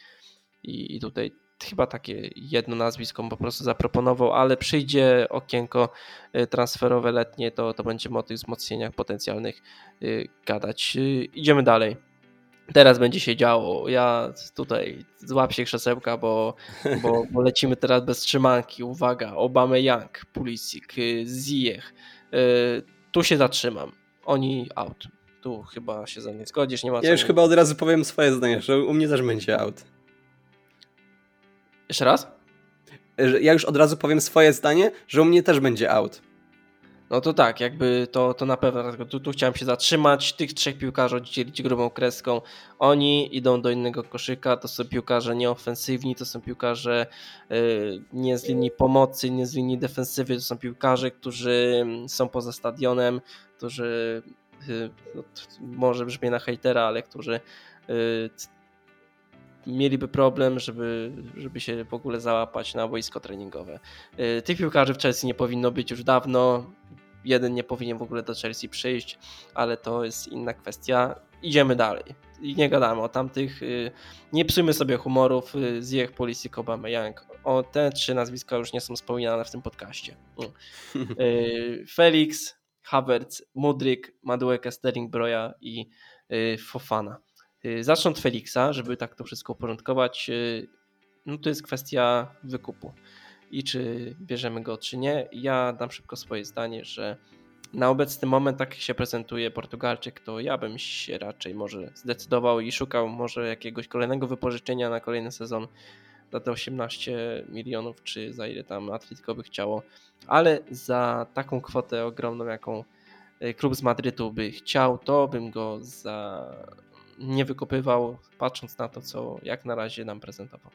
i, i tutaj chyba takie jedno nazwisko po prostu zaproponował, ale przyjdzie okienko transferowe letnie, to, to będziemy o tych wzmocnieniach potencjalnych gadać. Idziemy dalej. Teraz będzie się działo. Ja tutaj złap się krzesełka, bo, bo, bo lecimy teraz bez trzymanki. Uwaga, Aubameyang, Pulisic, Ziyech. Tu się zatrzymam. Oni out. Tu chyba się ze mnie zgodzisz, nie ma co. Ja już nie... chyba od razu powiem swoje zdanie, że u mnie też będzie out. Jeszcze raz? Ja już od razu powiem swoje zdanie, że u mnie też będzie out. No to tak, jakby to, to na pewno. Tu, tu chciałem się zatrzymać, tych trzech piłkarzy oddzielić grubą kreską. Oni idą do innego koszyka, to są piłkarze nieofensywni, to są piłkarze yy, nie z linii pomocy, nie z linii defensywy, to są piłkarze, którzy są poza stadionem, którzy, yy, no, może brzmi na hejtera, ale którzy yy, mieliby problem, żeby, żeby się w ogóle załapać na boisko treningowe. Tych piłkarzy w Chelsea nie powinno być już dawno. Jeden nie powinien w ogóle do Chelsea przyjść, ale to jest inna kwestia. Idziemy dalej. I nie gadamy o tamtych. Nie psujmy sobie humorów. Ziyech, Pulisic, Aubameyang. O, te trzy nazwiska już nie są wspominane w tym podcaście. Felix, Havertz, Mudryk, Madueke, Sterling, Broja i Fofana. Zacznę od Feliksa, żeby tak to wszystko uporządkować. No to jest kwestia wykupu i czy bierzemy go, czy nie. Ja dam szybko swoje zdanie, że na obecny moment, tak jak się prezentuje Portugalczyk, to ja bym się raczej może zdecydował i szukał może jakiegoś kolejnego wypożyczenia na kolejny sezon za te osiemnaście milionów, czy za ile tam Atletico by chciało, ale za taką kwotę ogromną, jaką klub z Madrytu by chciał, to bym go za... nie wykopywał, patrząc na to, co jak na razie nam prezentował.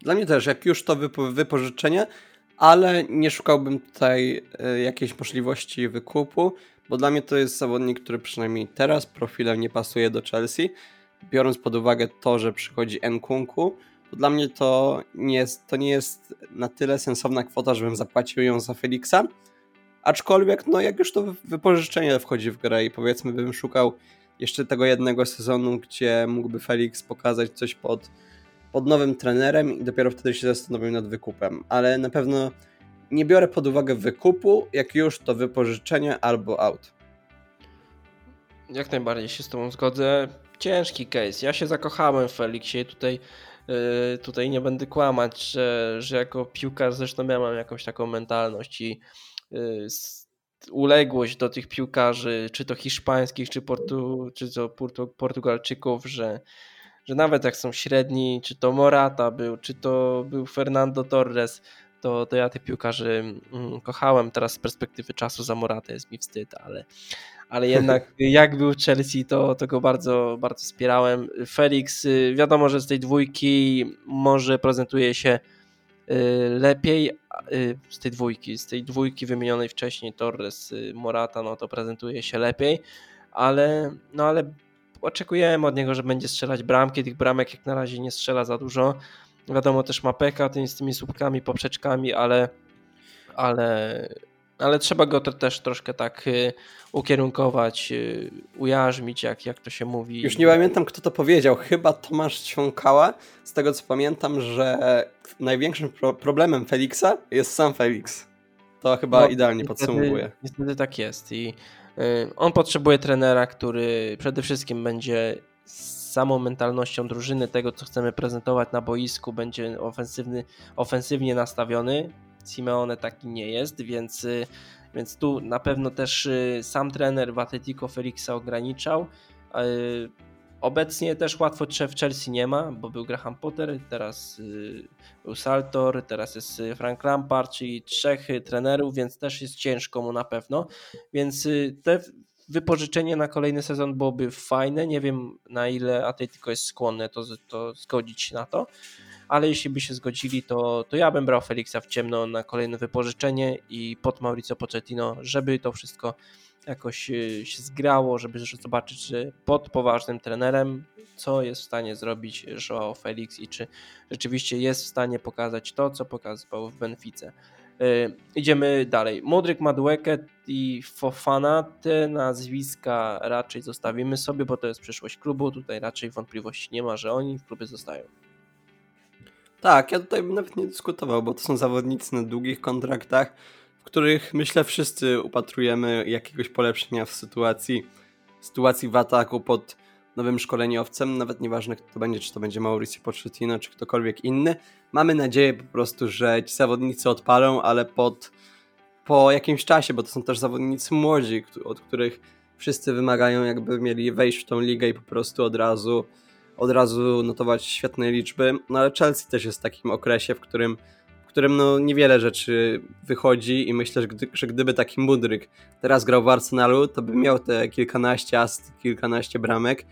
Dla mnie też, jak już to wypo- wypożyczenie, ale nie szukałbym tutaj y, jakiejś możliwości wykupu, bo dla mnie to jest zawodnik, który przynajmniej teraz profilem nie pasuje do Chelsea. Biorąc pod uwagę to, że przychodzi Nkunku, to dla mnie to nie jest, to nie jest na tyle sensowna kwota, żebym zapłacił ją za Feliksa. Aczkolwiek, no jak już to wypożyczenie wchodzi w grę i powiedzmy bym szukał jeszcze tego jednego sezonu, gdzie mógłby Felix pokazać coś pod, pod nowym trenerem i dopiero wtedy się zastanowię nad wykupem. Ale na pewno nie biorę pod uwagę wykupu, jak już to wypożyczenie albo out. Jak najbardziej się z tobą zgodzę. Ciężki case. Ja się zakochałem w Felixie. Tutaj, yy, tutaj nie będę kłamać, że, że jako piłkarz zresztą ja mam jakąś taką mentalność i yy, uległość do tych piłkarzy, czy to hiszpańskich, czy, portu, czy to portu, Portugalczyków, że, że nawet jak są średni, czy to Morata był, czy to był Fernando Torres, to, to ja tych piłkarzy mm, kochałem. Teraz z perspektywy czasu za Morata jest mi wstyd, ale, ale jednak jak był w Chelsea, to, to go bardzo, bardzo wspierałem. Felix, wiadomo, że z tej dwójki może prezentuje się lepiej, z tej dwójki, z tej dwójki wymienionej wcześniej Torres, Morata, no to prezentuje się lepiej, ale no ale oczekujemy od niego, że będzie strzelać bramki, tych bramek jak na razie nie strzela za dużo, wiadomo też ma pecha z tymi słupkami, poprzeczkami, ale ale ale trzeba go też troszkę tak ukierunkować, ujarzmić, jak, jak to się mówi. Już nie pamiętam, kto to powiedział. Chyba Tomasz Ciąkała. Z tego, co pamiętam, że największym pro- problemem Feliksa jest sam Felix. To chyba no, idealnie niestety, podsumowuje. Niestety tak jest. I y, on potrzebuje trenera, który przede wszystkim będzie z samą mentalnością drużyny, tego co chcemy prezentować na boisku, będzie ofensywny, ofensywnie nastawiony. Simeone taki nie jest, więc, y, więc tu na pewno też y, sam trener w Atletico Felixa ograniczał. Y, Obecnie też łatwo w Chelsea nie ma, bo był Graham Potter, teraz był Saltor, teraz jest Frank Lampard, czyli trzech trenerów, więc też jest ciężko mu na pewno. Więc te wypożyczenie na kolejny sezon byłoby fajne. Nie wiem, na ile Atletico jest skłonne to, to zgodzić się na to, ale jeśli by się zgodzili, to, to ja bym brał Feliksa w ciemno na kolejne wypożyczenie i pod Mauricio Pochettino, żeby to wszystko jakoś się zgrało, żeby zobaczyć, czy pod poważnym trenerem, co jest w stanie zrobić João Felix i czy rzeczywiście jest w stanie pokazać to, co pokazywał w Benfice. Yy, idziemy dalej. Mudryk, Madueke i Fofana. Te nazwiska raczej zostawimy sobie, bo to jest przyszłość klubu. Tutaj raczej wątpliwości nie ma, że oni w klubie zostają. Tak, ja tutaj bym nawet nie dyskutował, bo to są zawodnicy na długich kontraktach, w których myślę wszyscy upatrujemy jakiegoś polepszenia w sytuacji sytuacji w ataku pod nowym szkoleniowcem, nawet nieważne kto to będzie, czy to będzie Mauricio Pochettino, czy ktokolwiek inny. Mamy nadzieję po prostu, że ci zawodnicy odpalą, ale pod, po jakimś czasie, bo to są też zawodnicy młodzi, od których wszyscy wymagają, jakby mieli wejść w tą ligę i po prostu od razu, od razu notować świetne liczby. No ale Chelsea też jest w takim okresie, w którym w którym no niewiele rzeczy wychodzi i myślę, że, gdy, że gdyby taki Mudryk teraz grał w Arsenalu, to by miał te kilkanaście asyst, kilkanaście bramek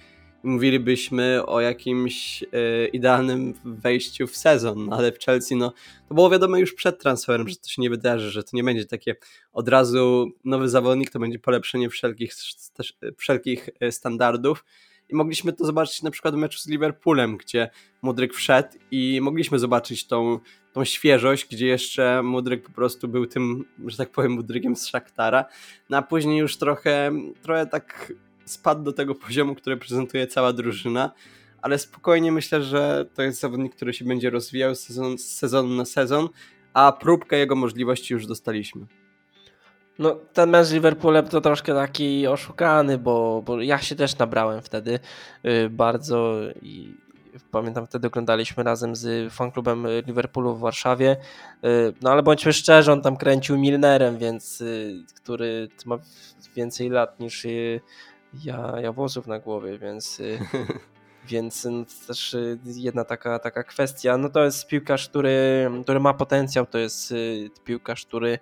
i mówilibyśmy o jakimś y, idealnym wejściu w sezon, ale w Chelsea no to było wiadomo już przed transferem, że to się nie wydarzy, że to nie będzie takie od razu nowy zawodnik, to będzie polepszenie wszelkich, też, wszelkich standardów. I mogliśmy to zobaczyć na przykład w meczu z Liverpoolem, gdzie Mudryk wszedł i mogliśmy zobaczyć tą, tą świeżość, gdzie jeszcze Mudryk po prostu był tym, że tak powiem, Mudrykiem z Szaktara, no a później już trochę, trochę tak spadł do tego poziomu, który prezentuje cała drużyna, ale spokojnie myślę, że to jest zawodnik, który się będzie rozwijał z sezon, sezon na sezon, a próbkę jego możliwości już dostaliśmy. No ten mecz z Liverpoolem to troszkę taki oszukany, bo, bo ja się też nabrałem wtedy yy, bardzo i pamiętam wtedy oglądaliśmy razem z fanklubem Liverpoolu w Warszawie, yy, no ale bądźmy szczerzy, on tam kręcił Milnerem, więc yy, który ma więcej lat niż yy, ja, ja włosów na głowie, więc... Yy. Więc no, też jedna taka, taka kwestia, no to jest piłkarz, który, który ma potencjał, to jest piłkarz, który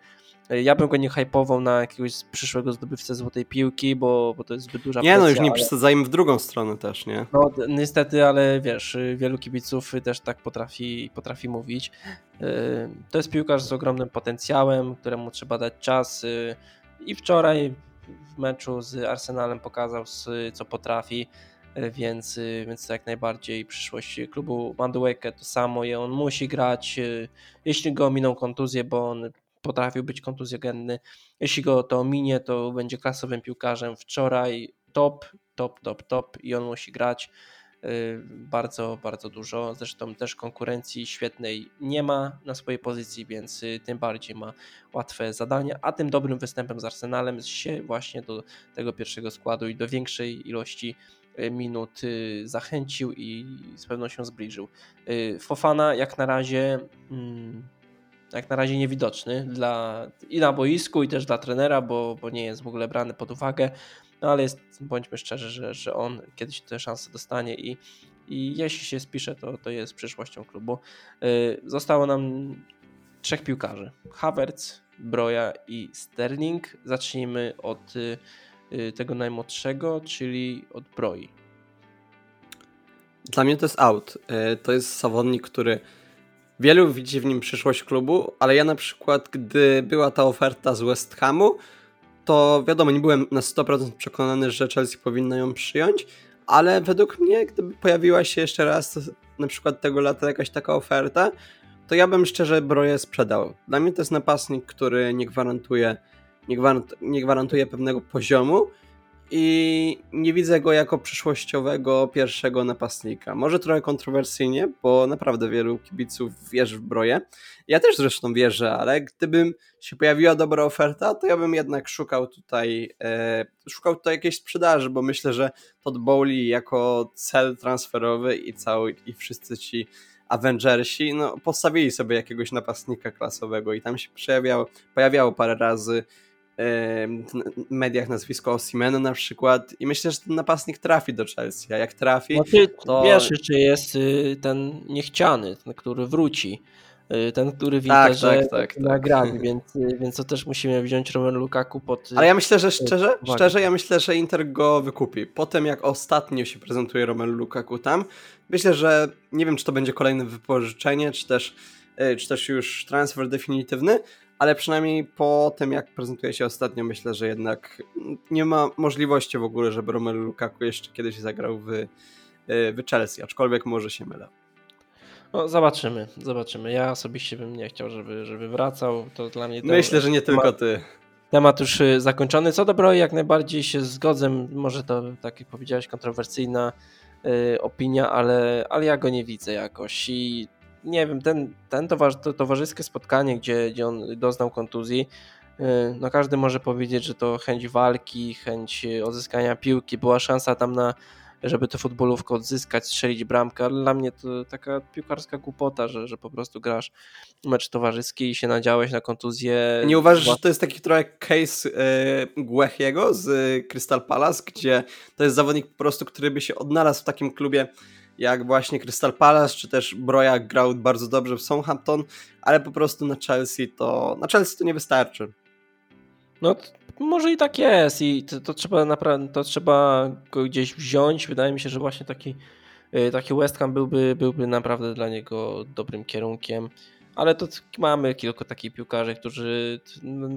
ja bym go nie hypował na jakiegoś przyszłego zdobywcę złotej piłki, bo, bo to jest zbyt duża presja. Nie, no już nie ale... przesadzajmy w drugą stronę też, nie? No niestety, ale wiesz, wielu kibiców też tak potrafi, potrafi mówić. To jest piłkarz z ogromnym potencjałem, któremu trzeba dać czas i wczoraj w meczu z Arsenalem pokazał, co potrafi. Więc, więc jak najbardziej przyszłość klubu. Madueke to samo, i on musi grać, jeśli go ominą kontuzję, bo on potrafił być kontuzjogenny, jeśli go to ominie, to będzie klasowym piłkarzem. Wczoraj top, top, top, top i on musi grać bardzo, bardzo dużo, zresztą też konkurencji świetnej nie ma na swojej pozycji, więc tym bardziej ma łatwe zadania, a tym dobrym występem z Arsenalem się właśnie do tego pierwszego składu i do większej ilości minut zachęcił i z pewnością zbliżył. Fofana jak na razie jak na razie niewidoczny dla, i na boisku i też dla trenera, bo, bo nie jest w ogóle brany pod uwagę, no ale jest, bądźmy szczerzy, że, że on kiedyś te szanse dostanie i, i jeśli się spisze, to, to jest przyszłością klubu. Zostało nam trzech piłkarzy, Havertz, Broja i Sterling. Zacznijmy od tego najmłodszego, czyli od Broi. Dla mnie to jest out. To jest zawodnik, który wielu widzi w nim przyszłość klubu, ale ja na przykład, gdy była ta oferta z West Hamu, to wiadomo, nie byłem na sto procent przekonany, że Chelsea powinna ją przyjąć, ale według mnie, gdyby pojawiła się jeszcze raz na przykład tego lata jakaś taka oferta, to ja bym szczerze Broję sprzedał. Dla mnie to jest napastnik, który nie gwarantuje Nie, gwarant, nie gwarantuje pewnego poziomu i nie widzę go jako przyszłościowego pierwszego napastnika. Może trochę kontrowersyjnie, bo naprawdę wielu kibiców wierzy w Broję. Ja też zresztą wierzę, ale gdybym się pojawiła dobra oferta, to ja bym jednak szukał tutaj e, szukał tutaj jakiejś sprzedaży, bo myślę, że Todd Bowley jako cel transferowy i cały i wszyscy ci Avengersi no, postawili sobie jakiegoś napastnika klasowego i tam się przejawiało, pojawiało parę razy w mediach nazwisko Osimena na przykład i myślę, że ten napastnik trafi do Chelsea, a jak trafi, no ty to... Wiesz, czy jest ten niechciany, ten, który wróci, ten, który widać, tak, że tak, tak, nagra, tak. Więc, więc to też musimy wziąć Romelu Lukaku pod... Ale ja myślę, że szczerze, szczerze, ja myślę, że Inter go wykupi. Potem jak ostatnio się prezentuje Romelu Lukaku tam, myślę, że nie wiem, czy to będzie kolejne wypożyczenie, czy też, czy też już transfer definitywny, ale przynajmniej po tym, jak prezentuje się ostatnio, myślę, że jednak nie ma możliwości w ogóle, żeby Romelu Lukaku jeszcze kiedyś zagrał w, w Chelsea, aczkolwiek może się mylę. No, zobaczymy, zobaczymy. Ja osobiście bym nie chciał, żeby, żeby wracał. To dla mnie to myślę, że nie temat, tylko ty. Temat już zakończony. Co dobro, jak najbardziej się zgodzę. Może to, tak jak powiedziałeś, kontrowersyjna y, opinia, ale, ale ja go nie widzę jakoś i nie wiem, ten, ten towarzyskie, towarzyskie spotkanie, gdzie, gdzie on doznał kontuzji, no każdy może powiedzieć, że to chęć walki, chęć odzyskania piłki, była szansa tam na, żeby tę futbolówkę odzyskać, strzelić bramkę, ale dla mnie to taka piłkarska głupota, że, że po prostu grasz mecz towarzyski i się nadziałeś na kontuzję. Nie uważasz, że to jest taki trochę case y, Guehiego z y, Crystal Palace, gdzie to jest zawodnik po prostu, który by się odnalazł w takim klubie jak właśnie Crystal Palace, czy też Broja grał bardzo dobrze w Southampton, ale po prostu na Chelsea to na Chelsea to nie wystarczy. No to może i tak jest i to, to trzeba naprawdę, to trzeba go gdzieś wziąć. Wydaje mi się, że właśnie taki, taki West Ham byłby, byłby naprawdę dla niego dobrym kierunkiem, ale to mamy kilku takich piłkarzy, którzy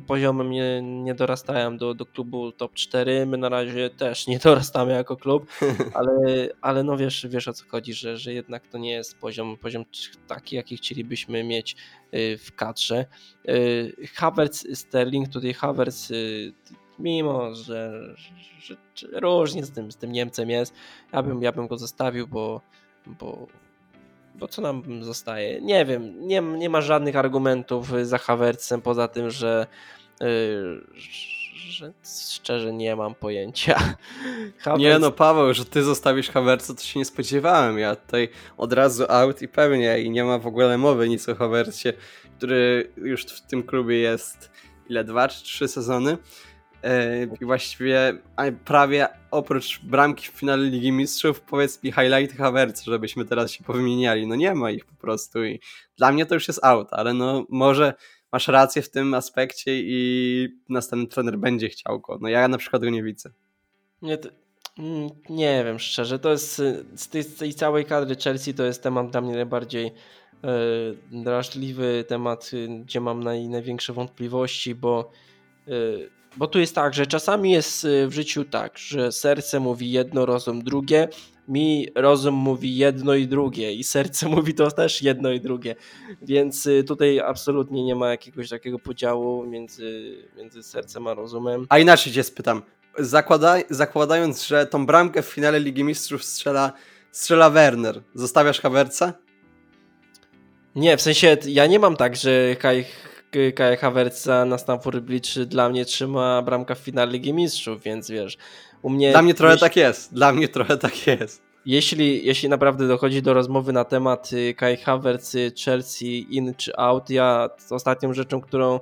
poziomem nie, nie dorastają do, do klubu top cztery, my na razie też nie dorastamy jako klub, ale, ale no wiesz, wiesz o co chodzi, że, że jednak to nie jest poziom, poziom taki, jaki chcielibyśmy mieć w kadrze. Havertz, Sterling, tutaj Havertz, mimo że, że, że różnie z tym, z tym Niemcem jest, ja bym, ja bym go zostawił, bo, bo Bo co nam zostaje? Nie wiem, nie, nie ma żadnych argumentów za Havertzem, poza tym, że, yy, że szczerze nie mam pojęcia. Havertz... Nie no Paweł, że ty zostawisz Havertza, to się nie spodziewałem. Ja tutaj od razu out i pewnie i nie ma w ogóle mowy nic o Havertzie, który już w tym klubie jest ile, dwa czy trzy sezony. I właściwie prawie oprócz bramki w finale Ligi Mistrzów powiedz mi highlight Havertz, żebyśmy teraz się powymieniali, no nie ma ich po prostu i dla mnie to już jest out, ale no może masz rację w tym aspekcie i następny trener będzie chciał go, no ja na przykład go nie widzę. Nie, to, nie wiem szczerze, to jest z tej, z tej całej kadry Chelsea to jest temat dla mnie najbardziej yy, drażliwy temat, gdzie mam naj, największe wątpliwości, bo yy, Bo tu jest tak, że czasami jest w życiu tak, że serce mówi jedno, rozum drugie, mi rozum mówi jedno i drugie i serce mówi to też jedno i drugie, więc tutaj absolutnie nie ma jakiegoś takiego podziału między, między sercem a rozumem. A inaczej cię spytam, Zakłada, zakładając, że tą bramkę w finale Ligi Mistrzów strzela, strzela Werner, zostawiasz Havertza? Nie, w sensie ja nie mam tak, że Kaj... Kaja Havertza na Stamford Bridge dla mnie trzyma bramka w finale Ligi Mistrzów, więc wiesz, u mnie... Dla mnie trochę jeśli, tak jest, dla mnie trochę tak jest. Jeśli, jeśli naprawdę dochodzi do rozmowy na temat Kai Havertz, Chelsea, in czy out, ja ostatnią rzeczą, którą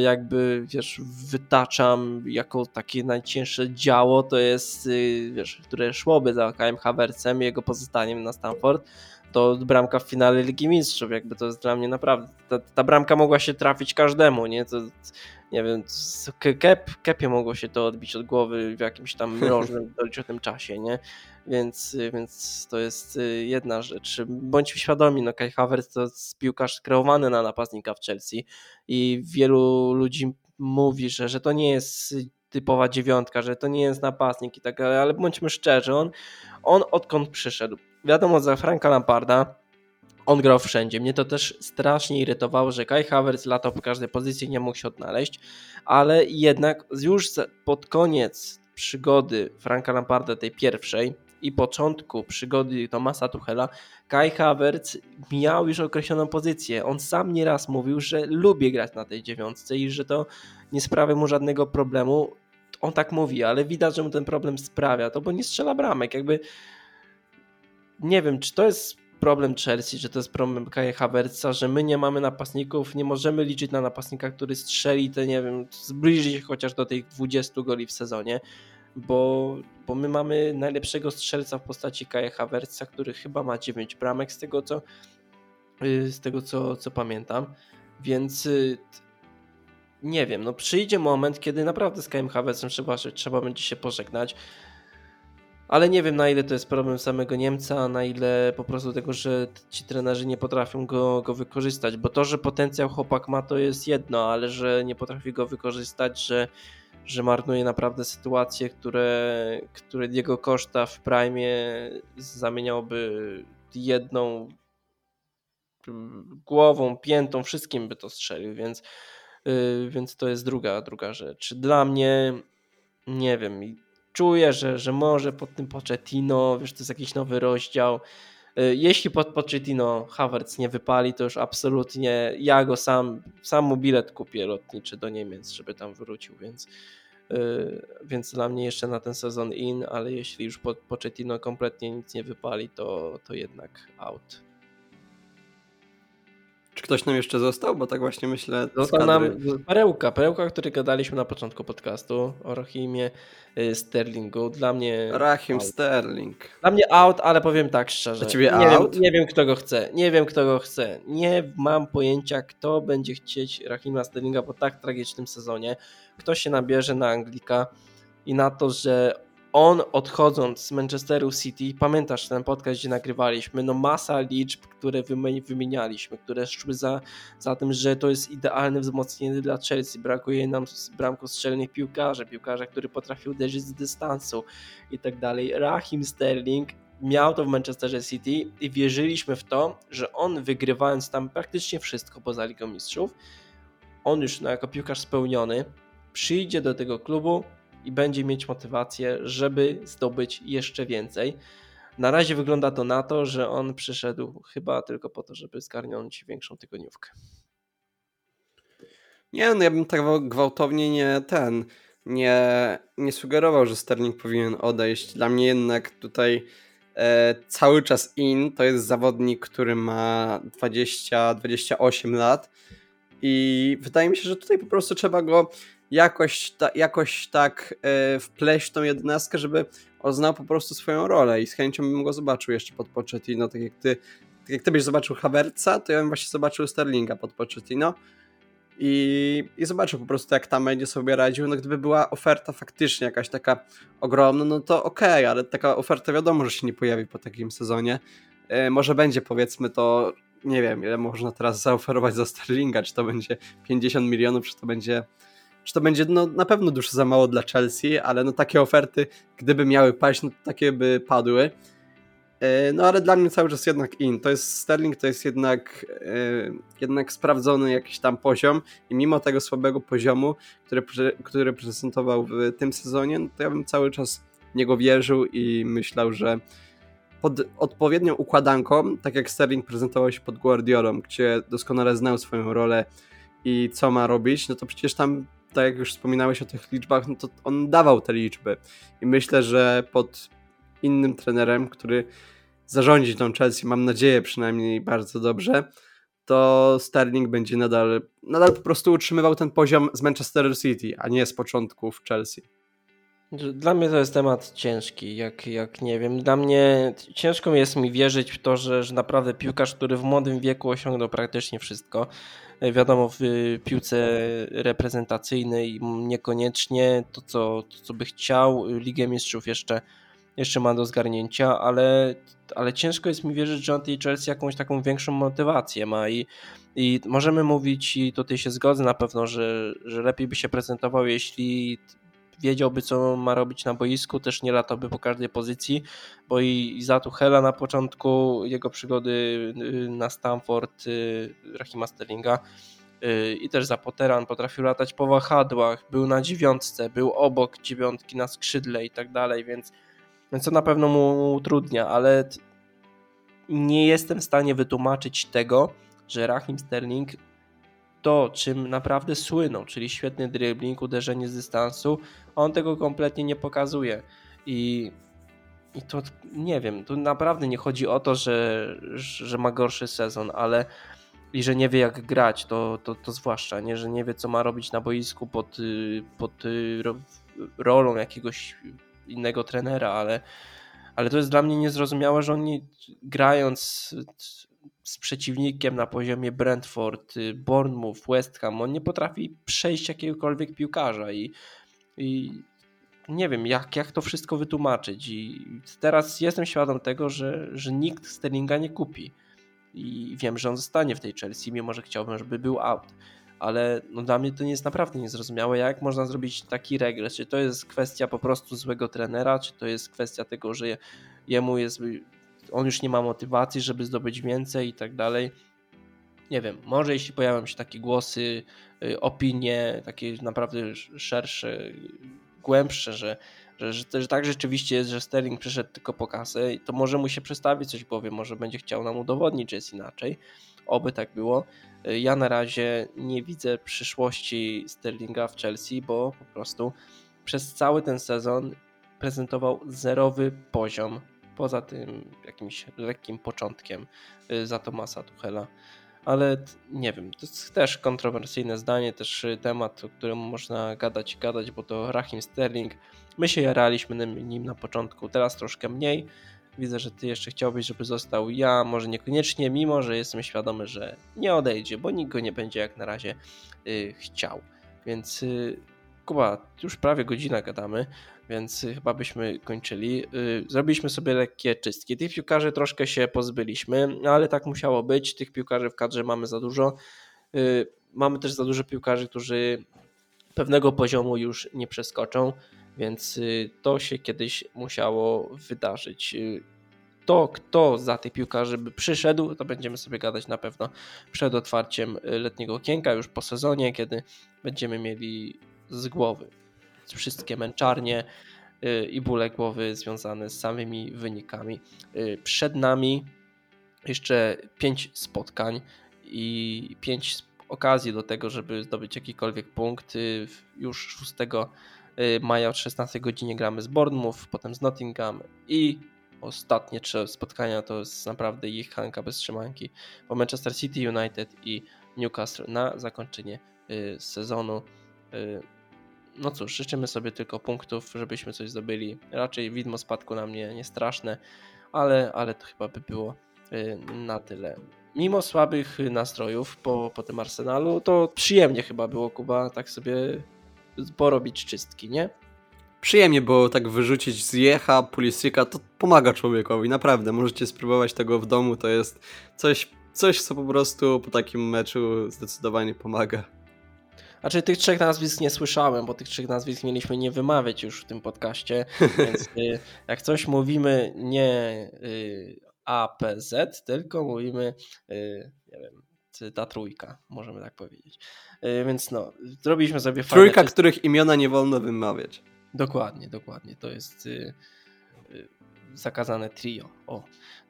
jakby, wiesz, wytaczam jako takie najcięższe działo, to jest, wiesz, które szłoby za Kajem Havertzem i jego pozostaniem na Stamford, to bramka w finale Ligi Mistrzów, jakby to jest dla mnie naprawdę, ta, ta bramka mogła się trafić każdemu, nie, to nie wiem, kep, Kepie mogło się to odbić od głowy w jakimś tam mrożnym, doliczonym czasie, nie, więc, więc to jest jedna rzecz, bądźmy świadomi, no Kai Havertz to jest piłkarz kreowany na napastnika w Chelsea i wielu ludzi mówi, że, że to nie jest typowa dziewiątka, że to nie jest napastnik i tak dalej, ale bądźmy szczerzy, on, on odkąd przyszedł, wiadomo, za Franka Lamparda on grał wszędzie. Mnie to też strasznie irytowało, że Kai Havertz latał po każdej pozycji, nie mógł się odnaleźć, ale jednak już pod koniec przygody Franka Lamparda, tej pierwszej, i początku przygody Thomasa Tuchela, Kai Havertz miał już określoną pozycję. On sam nieraz mówił, że lubi grać na tej dziewiątce i że to nie sprawia mu żadnego problemu. On tak mówi, ale widać, że mu ten problem sprawia, to bo nie strzela bramek. Jakby nie wiem, czy to jest problem Chelsea, czy to jest problem Kai Havertza, że my nie mamy napastników, nie możemy liczyć na napastnika, który strzeli te, nie wiem, zbliży się chociaż do tych dwudziestu goli w sezonie. Bo, bo my mamy najlepszego strzelca w postaci Kaja Havertza, który chyba ma dziewięć bramek z tego, co, z tego co, co pamiętam, więc nie wiem, no przyjdzie moment, kiedy naprawdę z Kajem Havertzem trzeba, trzeba będzie się pożegnać, ale nie wiem, na ile to jest problem samego Niemca, na ile po prostu tego, że ci trenerzy nie potrafią go, go wykorzystać, bo to, że potencjał chłopak ma, to jest jedno, ale że nie potrafi go wykorzystać, że że marnuje naprawdę sytuacje, które, które jego koszta w prime zamieniałby jedną głową, piętą, wszystkim by to strzelił, więc, yy, więc to jest druga, druga rzecz. Dla mnie, nie wiem, czuję, że, że może pod tym Pochettino, wiesz, to jest jakiś nowy rozdział. Yy, jeśli pod Pochettino Havertz nie wypali, to już absolutnie ja go sam, sam mu bilet kupię lotniczy do Niemiec, żeby tam wrócił, więc, yy, więc dla mnie jeszcze na ten sezon in, ale jeśli już pod Pochettino kompletnie nic nie wypali, to, to jednak out. Czy ktoś nam jeszcze został? Bo tak właśnie myślę... Został nam perełka, perełka, o której gadaliśmy na początku podcastu, o Rahimie Sterlingu. Dla mnie... Raheem out. Sterling. Dla mnie out, ale powiem tak szczerze. Dla ciebie nie out? Wiem, nie wiem, kto go chce. Nie wiem, kto go chce. Nie mam pojęcia, kto będzie chcieć Rahima Sterlinga po tak tragicznym sezonie. Kto się nabierze na Anglika i na to, że on odchodząc z Manchesteru City, pamiętasz ten podcast, gdzie nagrywaliśmy, no masa liczb, które wymienialiśmy, które szły za, za tym, że to jest idealne wzmocnienie dla Chelsea, brakuje nam bramkostrzelnych piłkarzy, piłkarza, który potrafi uderzyć z dystansu i tak dalej. Raheem Sterling miał to w Manchesterze City i wierzyliśmy w to, że on wygrywając tam praktycznie wszystko poza Ligą Mistrzów, on już no, jako piłkarz spełniony przyjdzie do tego klubu i będzie mieć motywację, żeby zdobyć jeszcze więcej. Na razie wygląda to na to, że on przyszedł chyba tylko po to, żeby zgarnąć większą tygodniówkę. Nie, no ja bym tak gwałtownie nie ten, nie, nie sugerował, że Sterling powinien odejść. Dla mnie jednak tutaj e, cały czas in to jest zawodnik, który ma dwadzieścia do dwudziestu ośmiu lat i wydaje mi się, że tutaj po prostu trzeba go Jakoś, ta, jakoś tak yy, wpleść w tą jedenastkę, żeby on znał po prostu swoją rolę i z chęcią bym go zobaczył jeszcze pod Pochettino. Tak jak ty, tak jak ty byś zobaczył Havertza, to ja bym właśnie zobaczył Sterlinga pod Pochettino i, i zobaczył po prostu, jak tam będzie sobie radził. No gdyby była oferta faktycznie jakaś taka ogromna, no to okej, okay, ale taka oferta wiadomo, że się nie pojawi po takim sezonie. Yy, może będzie powiedzmy to, nie wiem, ile można teraz zaoferować za Sterlinga, czy to będzie pięćdziesiąt milionów, czy to będzie... Czy to będzie no, na pewno dużo za mało dla Chelsea, ale no takie oferty, gdyby miały paść, no to takie by padły. Yy, no ale dla mnie cały czas jednak in. To jest Sterling, to jest jednak, yy, jednak sprawdzony jakiś tam poziom i mimo tego słabego poziomu, który, który prezentował w tym sezonie, no to ja bym cały czas w niego wierzył i myślał, że pod odpowiednią układanką, tak jak Sterling prezentował się pod Guardiolą, gdzie doskonale znał swoją rolę i co ma robić, no to przecież tam tak jak już wspominałeś o tych liczbach, no to on dawał te liczby i myślę, że pod innym trenerem, który zarządzi tą Chelsea, mam nadzieję przynajmniej bardzo dobrze, to Sterling będzie nadal, nadal po prostu utrzymywał ten poziom z Manchester City, a nie z początków Chelsea. Dla mnie to jest temat ciężki, jak, jak nie wiem, dla mnie ciężko jest mi wierzyć w to, że, że naprawdę piłkarz, który w młodym wieku osiągnął praktycznie wszystko, wiadomo w piłce reprezentacyjnej niekoniecznie to co, to, co by chciał, Ligę Mistrzów jeszcze, jeszcze ma do zgarnięcia, ale, ale ciężko jest mi wierzyć, że on tej Chelsea jakąś taką większą motywację ma i I możemy mówić i tutaj się zgodzę na pewno, że, że lepiej by się prezentował, jeśli wiedziałby, co ma robić na boisku, też nie latałby po każdej pozycji, bo i za Tuchela na początku jego przygody na Stamford Rahima Sterlinga i też za Potteran potrafił latać po wahadłach, był na dziewiątce, był obok dziewiątki na skrzydle i tak dalej, więc co na pewno mu utrudnia, ale nie jestem w stanie wytłumaczyć tego, że Raheem Sterling to, czym naprawdę słynął, czyli świetny dribbling, uderzenie z dystansu, on tego kompletnie nie pokazuje. I, i to nie wiem, tu naprawdę nie chodzi o to, że, że ma gorszy sezon, ale i że nie wie jak grać, to, to, to zwłaszcza, nie, że nie wie co ma robić na boisku pod, pod rolą jakiegoś innego trenera, ale, ale to jest dla mnie niezrozumiałe, że oni grając z przeciwnikiem na poziomie Brentford, Bournemouth, West Ham, on nie potrafi przejść jakiegokolwiek piłkarza i, i nie wiem jak, jak to wszystko wytłumaczyć i teraz jestem świadom tego, że, że nikt Sterlinga nie kupi i wiem, że on zostanie w tej Chelsea, mimo że chciałbym, żeby był out, ale no dla mnie to nie jest naprawdę niezrozumiałe, jak można zrobić taki regres, czy to jest kwestia po prostu złego trenera, czy to jest kwestia tego, że jemu jest, on już nie ma motywacji, żeby zdobyć więcej i tak dalej. Nie wiem, może jeśli pojawią się takie głosy, opinie, takie naprawdę szersze, głębsze, że, że, że, że tak rzeczywiście jest, że Sterling przyszedł tylko po kasę, to może mu się przestawi coś w głowie, może będzie chciał nam udowodnić, że jest inaczej. Oby tak było. Ja na razie nie widzę przyszłości Sterlinga w Chelsea, bo po prostu przez cały ten sezon prezentował zerowy poziom, poza tym jakimś lekkim początkiem za Thomasa Tuchela. Ale nie wiem, to jest też kontrowersyjne zdanie, też temat, o którym można gadać i gadać, bo to Raheem Sterling. My się jaraliśmy nim na początku, teraz troszkę mniej. Widzę, że ty jeszcze chciałbyś, żeby został. Ja może niekoniecznie, mimo że jestem świadomy, że nie odejdzie, bo nikt go nie będzie jak na razie yy, chciał. Więc yy, Kuba, już prawie godzina gadamy, więc chyba byśmy kończyli. Zrobiliśmy sobie lekkie czystki. Tych piłkarzy troszkę się pozbyliśmy, ale tak musiało być. Tych piłkarzy w kadrze mamy za dużo. Mamy też za dużo piłkarzy, którzy pewnego poziomu już nie przeskoczą, więc to się kiedyś musiało wydarzyć. To, kto za tych piłkarzy by przyszedł, to będziemy sobie gadać na pewno przed otwarciem letniego okienka, już po sezonie, kiedy będziemy mieli z głowy wszystkie męczarnie i bóle głowy związane z samymi wynikami. Przed nami jeszcze pięć spotkań i pięć okazji do tego, żeby zdobyć jakikolwiek punkt. Już szóstego maja od szesnastej godzinie gramy z Bournemouth, potem z Nottingham i ostatnie trzy spotkania to jest naprawdę ich hanka bez trzymanki, bo Manchester City, United i Newcastle na zakończenie sezonu. No cóż, życzymy sobie tylko punktów, żebyśmy coś zdobyli. Raczej widmo spadku na mnie nie straszne, ale, ale to chyba by było na tyle. Mimo słabych nastrojów po, po tym Arsenalu, to przyjemnie chyba było, Kuba, tak sobie porobić czystki, nie? Przyjemnie było tak wyrzucić z jecha, Pulisyka, to pomaga człowiekowi, naprawdę. Możecie spróbować tego w domu, to jest coś, coś co po prostu po takim meczu zdecydowanie pomaga. Znaczy tych trzech nazwisk nie słyszałem, bo tych trzech nazwisk mieliśmy nie wymawiać już w tym podcaście, więc y, jak coś mówimy nie y, A P Z, tylko mówimy, y, nie wiem, ta trójka, możemy tak powiedzieć. Y, więc no, zrobiliśmy sobie fajne... Trójka, czy... których imiona nie wolno wymawiać. Dokładnie, dokładnie, to jest y, y, zakazane trio, o,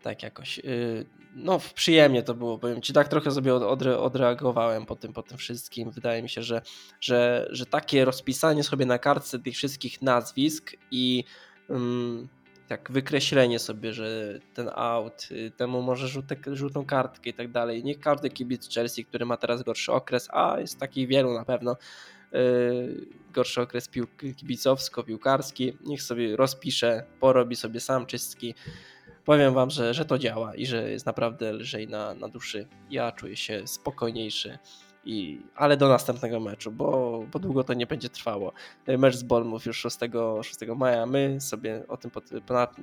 tak jakoś... Y, No przyjemnie to było, powiem Ci, tak trochę sobie odre- odreagowałem po tym, po tym wszystkim. Wydaje mi się, że, że, że takie rozpisanie sobie na kartce tych wszystkich nazwisk i um, tak wykreślenie sobie, że ten out, temu może żółte, żółtą kartkę i tak dalej. Niech każdy kibic Chelsea, który ma teraz gorszy okres, a jest takich wielu na pewno, yy, gorszy okres pił- kibicowsko-piłkarski, niech sobie rozpisze, porobi sobie sam czystki. Powiem wam, że, że to działa i że jest naprawdę lżej na, na duszy. Ja czuję się spokojniejszy, i, ale do następnego meczu, bo, bo długo to nie będzie trwało. Mecz z Bournemouth już szóstego maja, my sobie o tym po,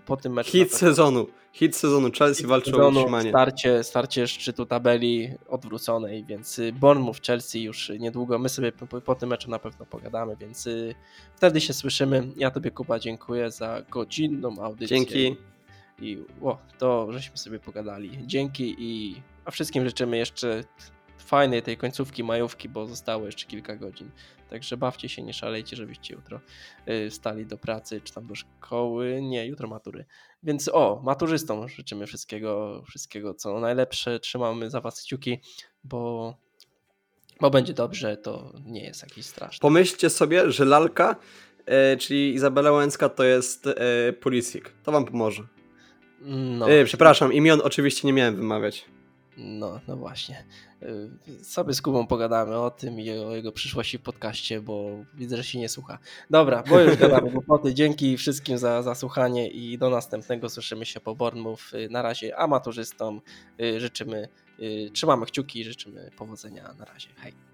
po tym meczu... Hit sezonu, hit sezonu, Chelsea walczy o utrzymanie. Starcie, starcie szczytu tabeli odwróconej, więc Bournemouth, Chelsea już niedługo, my sobie po, po tym meczu na pewno pogadamy, więc wtedy się słyszymy. Ja tobie, Kuba, dziękuję za godzinną audycję. Dzięki. I o, to żeśmy sobie pogadali. Dzięki i a wszystkim życzymy jeszcze fajnej tej końcówki majówki, bo zostało jeszcze kilka godzin. Także bawcie się, nie szalejcie, żebyście jutro stali do pracy czy tam do szkoły. Nie, jutro matury. Więc o, maturzystom życzymy wszystkiego, wszystkiego co najlepsze. Trzymamy za was kciuki, bo... bo będzie dobrze, to nie jest jakiś straszny. Pomyślcie sobie, że lalka, e, czyli Izabela Łęcka, to jest e, Pulisic. To wam pomoże. No, e, przepraszam, imion oczywiście nie miałem wymawiać. No, no właśnie. E, sobie z Kubą pogadamy o tym i o jego przyszłości w podcaście, bo widzę, że się nie słucha. Dobra, bo już gadamy głupoty. Dzięki wszystkim za, za słuchanie i do następnego. Słyszymy się po Bournemouth. Na razie amatorzystom życzymy, trzymamy kciuki i życzymy powodzenia. Na razie, hej.